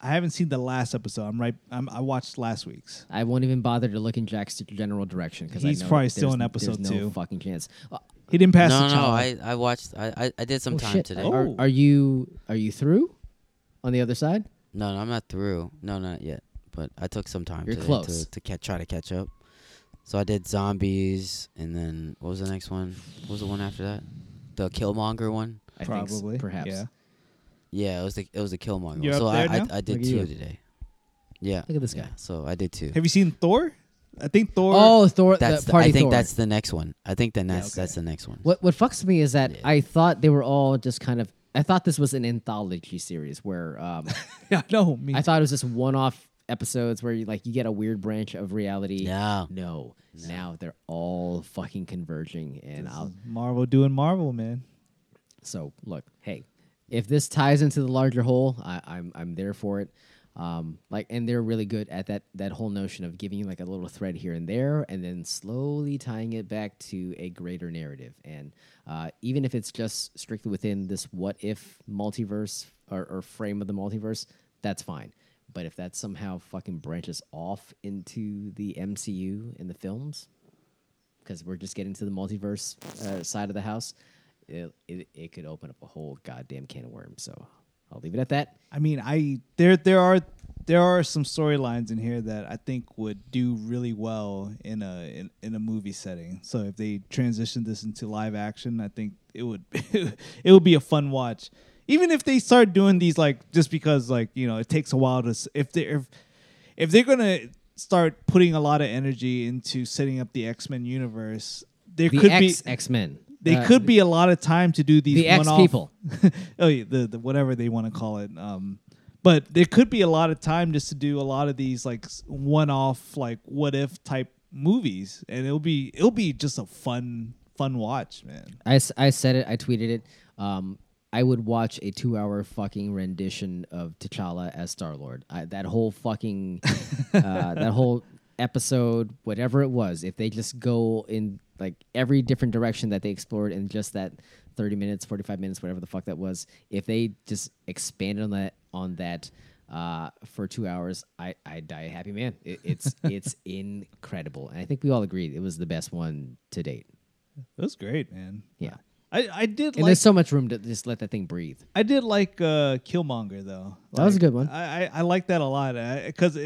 haven't seen the last episode. I watched last week's. I won't even bother to look in Jack's general direction because he's probably still in episode 2. No fucking chance. He didn't pass the challenge. No, I watched. I did some time today. Oh. Are you through? On the other side? No, I'm not through. No, not yet. But I took some time today to try to catch up. So I did zombies, and then what was the next one? What was the one after that? The Killmonger one. Perhaps. Yeah, it was the Killmonger. You're one. So I did 2 today. Yeah. Look at this guy. So I did 2. Have you seen Thor? I think Thor. Oh, Thor! I think that's the next one. I think that's the next one. What fucks me is that I thought they were all just kind of. I thought this was an anthology series where. I thought it was just one-off episodes where you get a weird branch of reality. No. Now they're all fucking converging, and Marvel doing Marvel, man. So look, hey, if this ties into the larger whole, I'm there for it. And they're really good at that whole notion of giving you like a little thread here and there, and then slowly tying it back to a greater narrative. And even if it's just strictly within this what if multiverse or frame of the multiverse, that's fine. But if that somehow fucking branches off into the MCU in the films, because we're just getting to the multiverse side of the house, it could open up a whole goddamn can of worms. So. I'll leave it at that. I mean, there are some storylines in here that I think would do really well in a movie setting. So if they transitioned this into live action, I think it would be a fun watch. Even if they start doing these like just because like, you know, it takes a while to if they're going to start putting a lot of energy into setting up the X-Men universe, there could be X-Men. They could be a lot of time to do these the one-off people. Oh, yeah, the whatever they want to call it. But there could be a lot of time just to do a lot of these like one-off like what if type movies, and it'll be just a fun watch, man. I said it. I tweeted it. I would watch a 2-hour fucking rendition of T'Challa as Star-Lord. That whole episode, whatever it was, if they just go in like every different direction that they explored in just that 30 minutes, 45 minutes, whatever the fuck that was, if they just expanded on that for 2 hours, I'd die a happy man. It's incredible. And I think we all agreed it was the best one to date. It was great, man. Yeah. I did and like... there's so much room to just let that thing breathe. I did like Killmonger, though. That was a good one. I like that a lot, because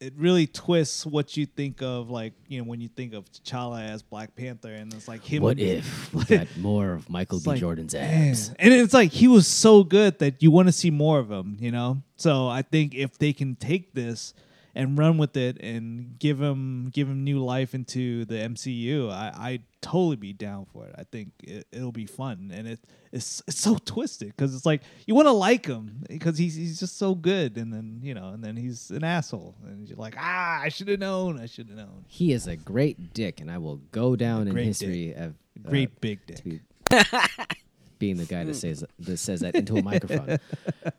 it really twists what you think of, like, you know, when you think of T'Challa as Black Panther, and it's like him. What if we got more of Michael B. Jordan's abs? And it's like he was so good that you want to see more of him, you know? So I think if they can take this and run with it and give him new life into the MCU, I'd totally be down for it. I think it'll be fun, and it's so twisted because it's like you want to like him because he's just so good, and then you know, and then he's an asshole, and you're like, I should have known, I should have known. He is a great dick, and I will go down in history of great big dick. Being the guy that says that into a microphone.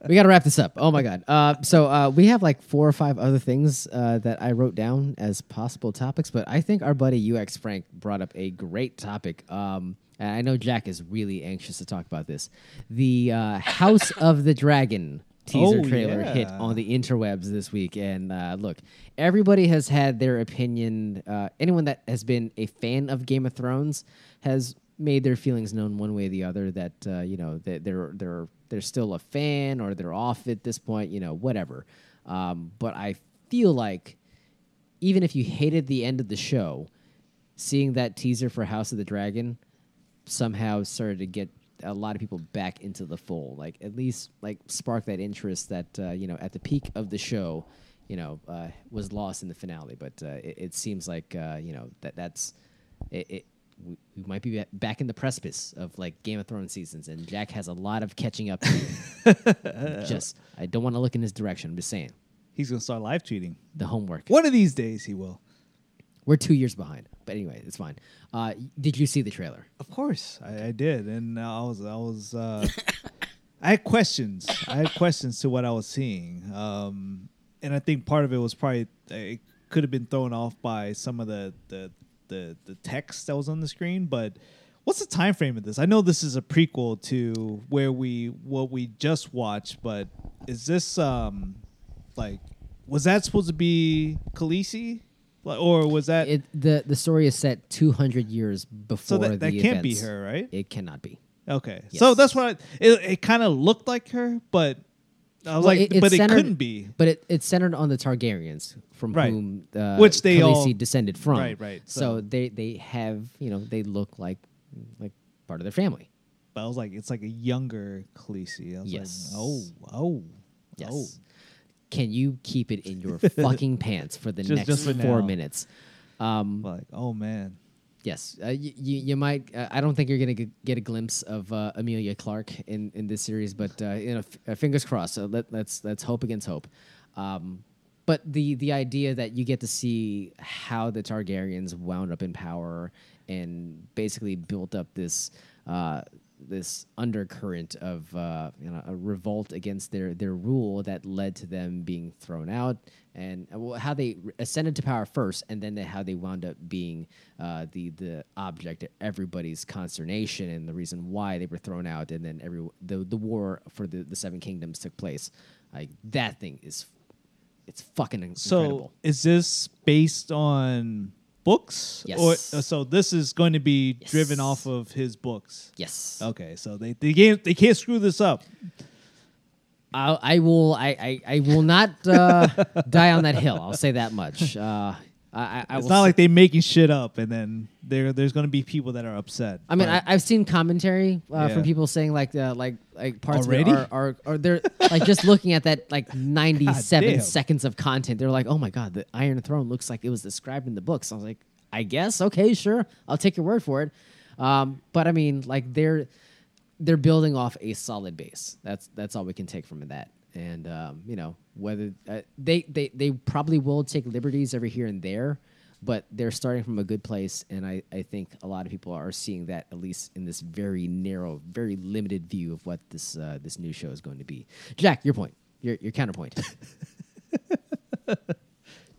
We got to wrap this up. Oh, my God. So we have like 4 or 5 other things that I wrote down as possible topics, but I think our buddy UX Frank brought up a great topic. And I know Jack is really anxious to talk about this. The House of the Dragon teaser trailer hit on the interwebs this week. And look, everybody has had their opinion. Anyone that has been a fan of Game of Thrones has made their feelings known one way or the other, that you know, they're still a fan or they're off at this point, you know, whatever. But I feel like even if you hated the end of the show, seeing that teaser for House of the Dragon somehow started to get a lot of people back into the fold, like at least like spark that interest that you know, at the peak of the show, you know, was lost in the finale. But it seems like you know, that's it. We might be back in the precipice of like Game of Thrones seasons, and Jack has a lot of catching up to do. I don't want to look in his direction. I'm just saying. He's going to start live tweeting. The homework. One of these days he will. We're 2 years behind. But anyway, it's fine. Did you see the trailer? Of course. I did. And I was I had questions. To what I was seeing. And I think part of it was probably, it could have been thrown off by some of the text that was on the screen. But what's the time frame of this? I know this is a prequel to what we just watched, but is this like, was that supposed to be Khaleesi, or was that the story is set 200 years before? So that can't be her, right? It cannot be. Okay, yes. So that's what it kind of looked like her, but I was it couldn't be. But it's centered on the Targaryens, from whom which they Khaleesi descended from. Right. So they have, you know, they look like part of their family. But I was like, it's like a younger Khaleesi. I was like, oh. Yes. Oh. Can you keep it in your fucking pants for the next 4 minutes? Like, oh, man. Yes, you might. I don't think you're gonna get a glimpse of Amelia Clark in this series, but you know, fingers crossed. So let's hope against hope. But the idea that you get to see how the Targaryens wound up in power and basically built up this undercurrent of you know, a revolt against their rule that led to them being thrown out, and how they ascended to power first, and then how they wound up being the object of everybody's consternation and the reason why they were thrown out, and then the war for the Seven Kingdoms took place. Like, that thing it's fucking incredible. So is this based on books? Yes. So this is going to be driven off of his books. Yes. Okay. So they can't screw this up. I will not die on that hill. I'll say that much. It's not like they're making shit up, and then there's going to be people that are upset. I mean, I've seen commentary from people saying like parts already of it are they're like, just looking at that like 97 seconds of content, they're like, oh my God, the Iron Throne looks like it was described in the books. I was like, I guess, okay, sure, I'll take your word for it. But I mean, like they're building off a solid base. That's all we can take from that. And you know, whether they probably will take liberties every here and there, but they're starting from a good place. And I think a lot of people are seeing that, at least in this very narrow, very limited view of what this this new show is going to be. Jack, your point, your counterpoint.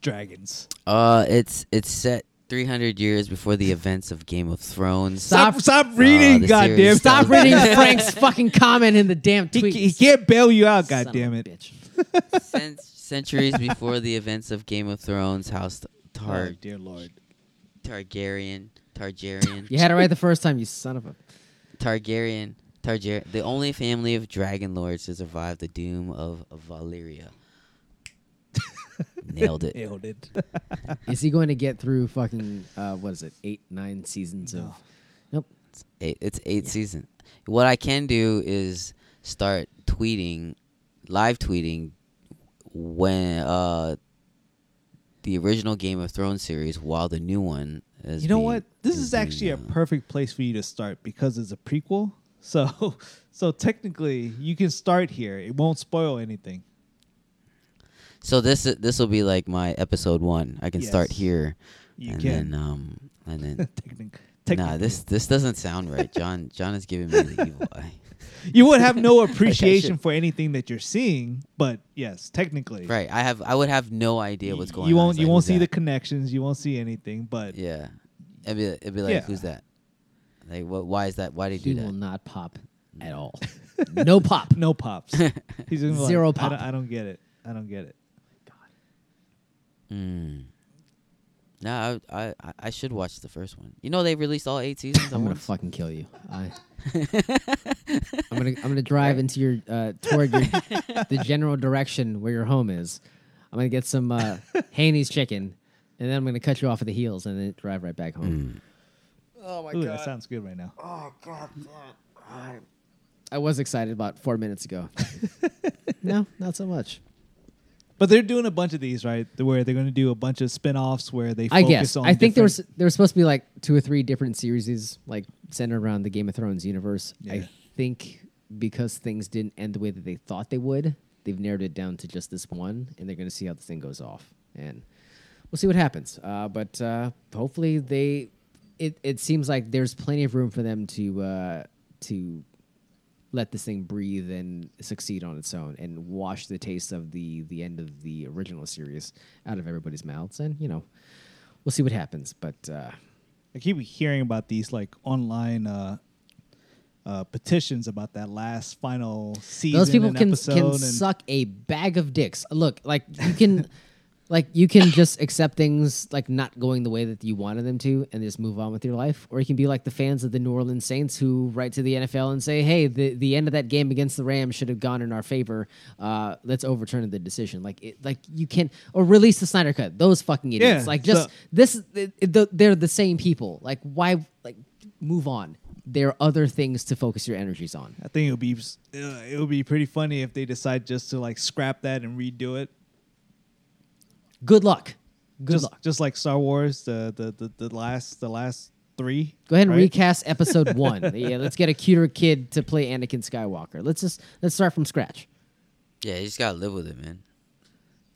Dragons. It's set 300 years before the events of Game of Thrones. Stop reading, goddamn! Stop reading Frank's fucking comment in the damn tweet. He can't bail you out, goddamn it! Bitch. Centuries before the events of Game of Thrones, House Targaryen. Oh, dear Lord. Targaryen. You had it right the first time, you son of a. Targaryen. The only family of dragon lords to survive the doom of Valyria. Nailed it. Is he going to get through fucking, 8, 9 seasons of... Nope. It's eight seasons. What I can do is start live tweeting, when the original Game of Thrones series while the new one is... You know what? This is actually a perfect place for you to start because it's a prequel. So technically, you can start here. It won't spoil anything. So this will be like my episode 1. I can start here, and then Nah, this doesn't sound right. John is giving me the evil eye. You would have no appreciation for anything that you're seeing, but yes, technically, right. I would have no idea what's going on. You won't see the connections. You won't see anything, but yeah, it'd be like, who's that? Like, what? Why is that? Why did you do that? He will not pop at all. No pops. He's gonna be like, zero pop. I don't get it. No, I should watch the first one. You know they released all 8 seasons. I'm gonna fucking kill you. I'm gonna drive into your toward the general direction where your home is. I'm gonna get some Haney's chicken, and then I'm gonna cut you off at the heels, and then drive right back home. Oh my god, that sounds good right now. Oh god, I was excited about 4 minutes ago. No, not so much. But they're doing a bunch of these, right? Where they're going to do a bunch of spin-offs where they focus on I think there was supposed to be like 2 or 3 different series like centered around the Game of Thrones universe. Yeah. I think because things didn't end the way that they thought they would, they've narrowed it down to just this one, and they're going to see how this thing goes off. And we'll see what happens. But hopefully it seems like there's plenty of room for them to let this thing breathe and succeed on its own and wash the taste of the end of the original series out of everybody's mouths. And, you know, we'll see what happens. But I keep hearing about these, like, online petitions about that last final season. Those people can suck a bag of dicks. Look, like, you can... Like, you can just accept things, like, not going the way that you wanted them to and just move on with your life. Or you can be like the fans of the New Orleans Saints who write to the NFL and say, hey, the end of that game against the Rams should have gone in our favor. Let's overturn the decision. Like, you can... Or release the Snyder Cut. Those fucking idiots. Yeah, like, just... they're the same people. Like, why... Like, move on. There are other things to focus your energies on. I think it would be pretty funny if they decide just to, like, scrap that and redo it. Good luck. Just like Star Wars, the last 3. Go ahead and recast episode 1. Yeah, let's get a cuter kid to play Anakin Skywalker. Let's start from scratch. Yeah, you just gotta live with it, man.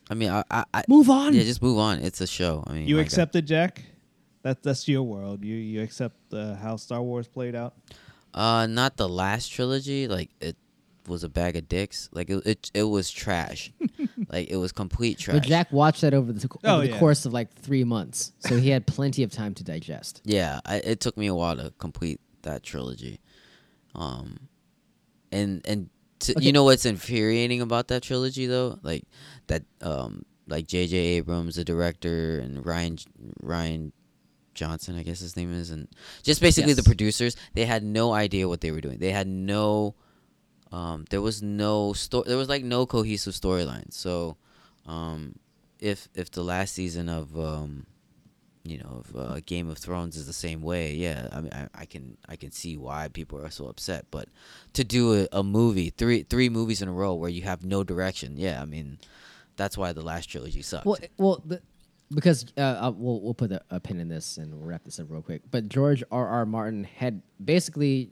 I mean, I move on. Yeah, just move on. It's a show. I mean, you accept it, Jack. That's your world. You accept how Star Wars played out. Not the last trilogy. Like it was a bag of dicks. Like it was trash. Like it was complete trash. But Jack watched that over the course of like 3 months, so he had plenty of time to digest. Yeah, it took me a while to complete that trilogy. You know what's infuriating about that trilogy though, like that, like J.J. Abrams, the director, and Ryan Johnson, I guess his name is, and just basically the producers, they had no idea what they were doing. They had no. There was no story. There was like no cohesive storyline. So, if the last season of Game of Thrones is the same way, yeah, I mean, I can see why people are so upset. But to do a movie, three movies in a row where you have no direction, yeah, I mean, that's why the last trilogy sucked. Well, Because we'll put a pin in this and we'll wrap this up real quick. But George R.R. Martin had basically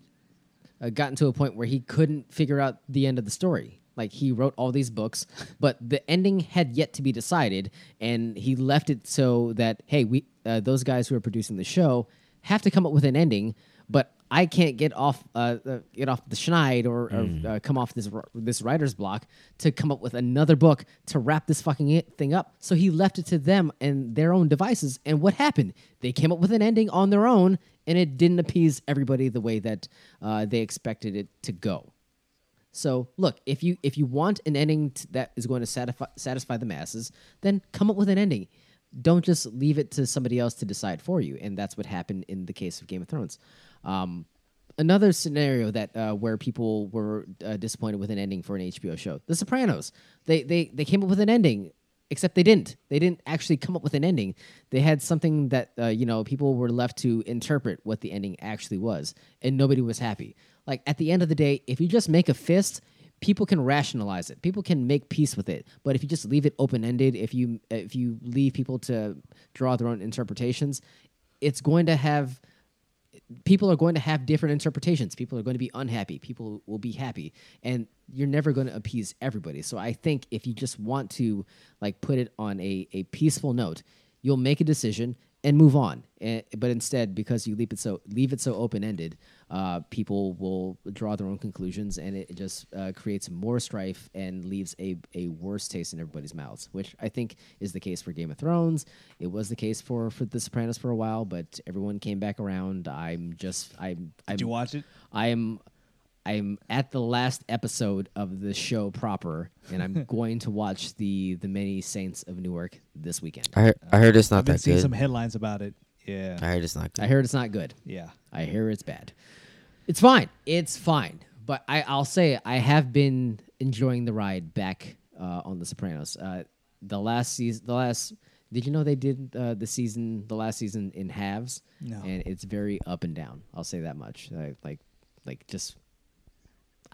gotten to a point where he couldn't figure out the end of the story. Like, he wrote all these books, but the ending had yet to be decided, and he left it so that, hey, we those guys who are producing the show have to come up with an ending, but I can't get off the schneid or come off this writer's block to come up with another book to wrap this fucking thing up. So he left it to them and their own devices. And what happened? They came up with an ending on their own, and it didn't appease everybody the way that they expected it to go. So look, if you want an ending that is going to satisfy the masses, then come up with an ending. Don't just leave it to somebody else to decide for you. And that's what happened in the case of Game of Thrones. Another scenario that where people were disappointed with an ending for an HBO show, The Sopranos. They came up with an ending, except they didn't. They didn't actually come up with an ending. They had something that people were left to interpret what the ending actually was, and nobody was happy. Like, at the end of the day, if you just make a fist, people can rationalize it. People can make peace with it. But if you just leave it open ended, if you leave people to draw their own interpretations, it's going to have. People are going to have different interpretations. People are going to be unhappy. People will be happy. And you're never going to appease everybody. So I think if you just want to put it on a peaceful note, you'll make a decision and move on. But instead, because you leave it so open-ended, people will draw their own conclusions, and it just creates more strife and leaves a worse taste in everybody's mouths, which I think is the case for Game of Thrones. It was the case for The Sopranos for a while, but everyone came back around. Did you watch it? I'm at the last episode of the show proper, and I'm going to watch the Many Saints of Newark this weekend. I heard it's not that good. I've seen some headlines about it. Yeah. I heard it's not good. Yeah. I hear it's bad. It's fine. But I'll say I have been enjoying the ride back on The Sopranos. The last season. Did you know they did the last season in halves? No. And it's very up and down. I'll say that much.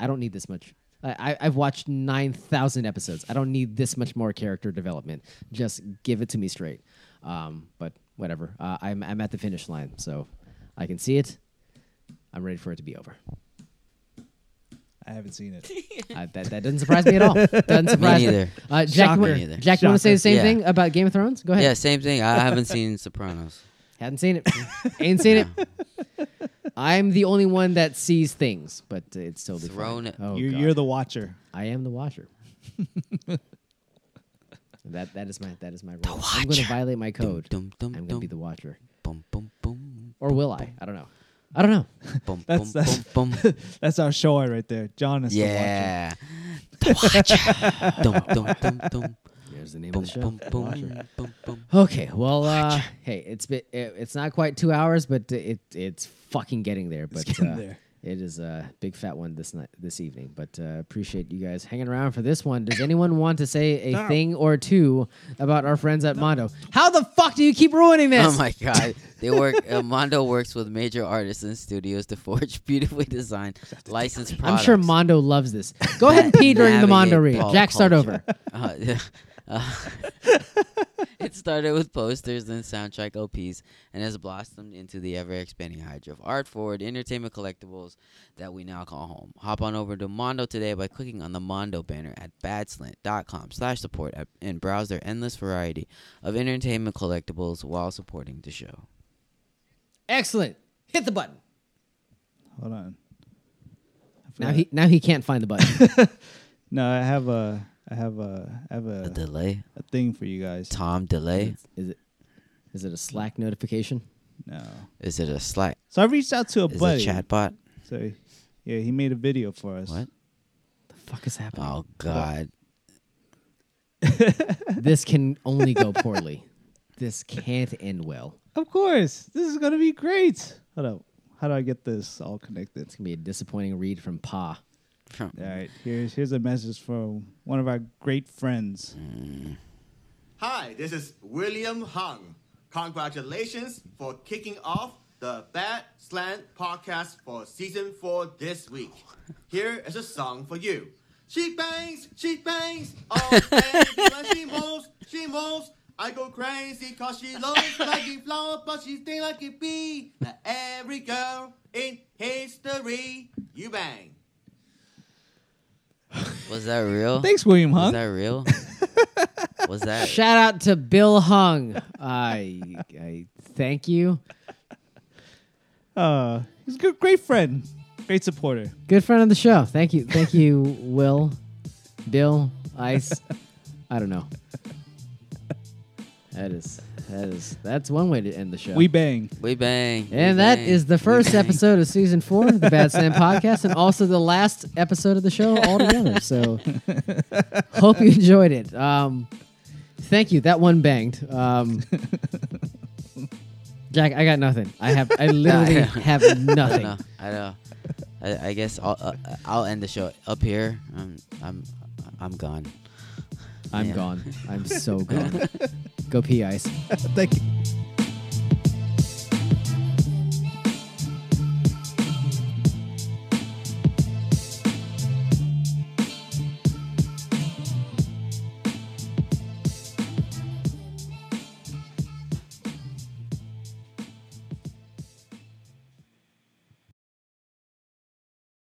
I don't need this much. I've watched 9,000 episodes. I don't need this much more character development. Just give it to me straight. But whatever. I'm at the finish line, so I can see it. I'm ready for it to be over. I haven't seen it. That doesn't surprise me at all. Doesn't surprise me either. Jack, you want to say the same thing about Game of Thrones? Go ahead. Yeah, same thing. I haven't seen Sopranos. Hadn't seen it. Ain't seen it. I'm the only one that sees things, but it's totally thrown. Fine. Oh, you're the watcher. I am the watcher. that is my role. The watcher. I'm going to violate my code. I'm going to be the watcher. Boom, boom, boom. Or will I? I don't know. That's our show right there. John is the watcher. The watcher. Dum, dum, dum. There's the name of the show. Okay, well, hey, it's not quite 2 hours, but it's fucking getting there. But it is a big fat one this evening. But appreciate you guys hanging around for this one. Does anyone want to say a thing or two about our friends at Mondo? How the fuck do you keep ruining this? Oh my god, they work. Mondo works with major artists and studios to forge beautifully designed licensed products. I'm sure Mondo loves this. Go ahead and pee during the Mondo read. Jack, start over. It started with posters and soundtrack LPs and has blossomed into the ever-expanding hydra of art-forward entertainment collectibles that we now call home. Hop on over to Mondo today by clicking on the Mondo banner at badslant.com/support and browse their endless variety of entertainment collectibles while supporting the show. Excellent. Hit the button. Hold on. Now he can't find the button. No, I have a delay. A thing for you guys. Tom delay. Is it a Slack notification? No. Is it a Slack? So I reached out to buddy. Is it a chatbot? So yeah, he made a video for us. What the fuck is happening? Oh god. This can only go poorly. This can't end well. Of course. This is gonna be great. Hold up. How do I get this all connected? It's gonna be a disappointing read from Pa. All right, here's a message from one of our great friends. Hi, this is William Hung. Congratulations for kicking off the Bad Slant podcast for season 4 this week. Here is a song for you. She bangs, all bangs, when she moves, I go crazy cause she looks like a flower, but she stay like a bee. Now every girl in history, you bang. Was that real? Thanks, William Hung. Was that real? Was that? Shout out to Bill Hung. I thank you. He's a good, great friend, great supporter, good friend of the show. Thank you, Will, Bill, Ice. I don't know. That's one way to end the show. We bang. And that is the first episode of season 4 of the Bad Slam Podcast, and also the last episode of the show altogether. So hope you enjoyed it. Thank you. That one banged. Jack, I got nothing. I literally have nothing. I know. I guess I'll end the show up here. I'm gone. I'm gone. I'm so gone. Go pee, Ice. Thank you.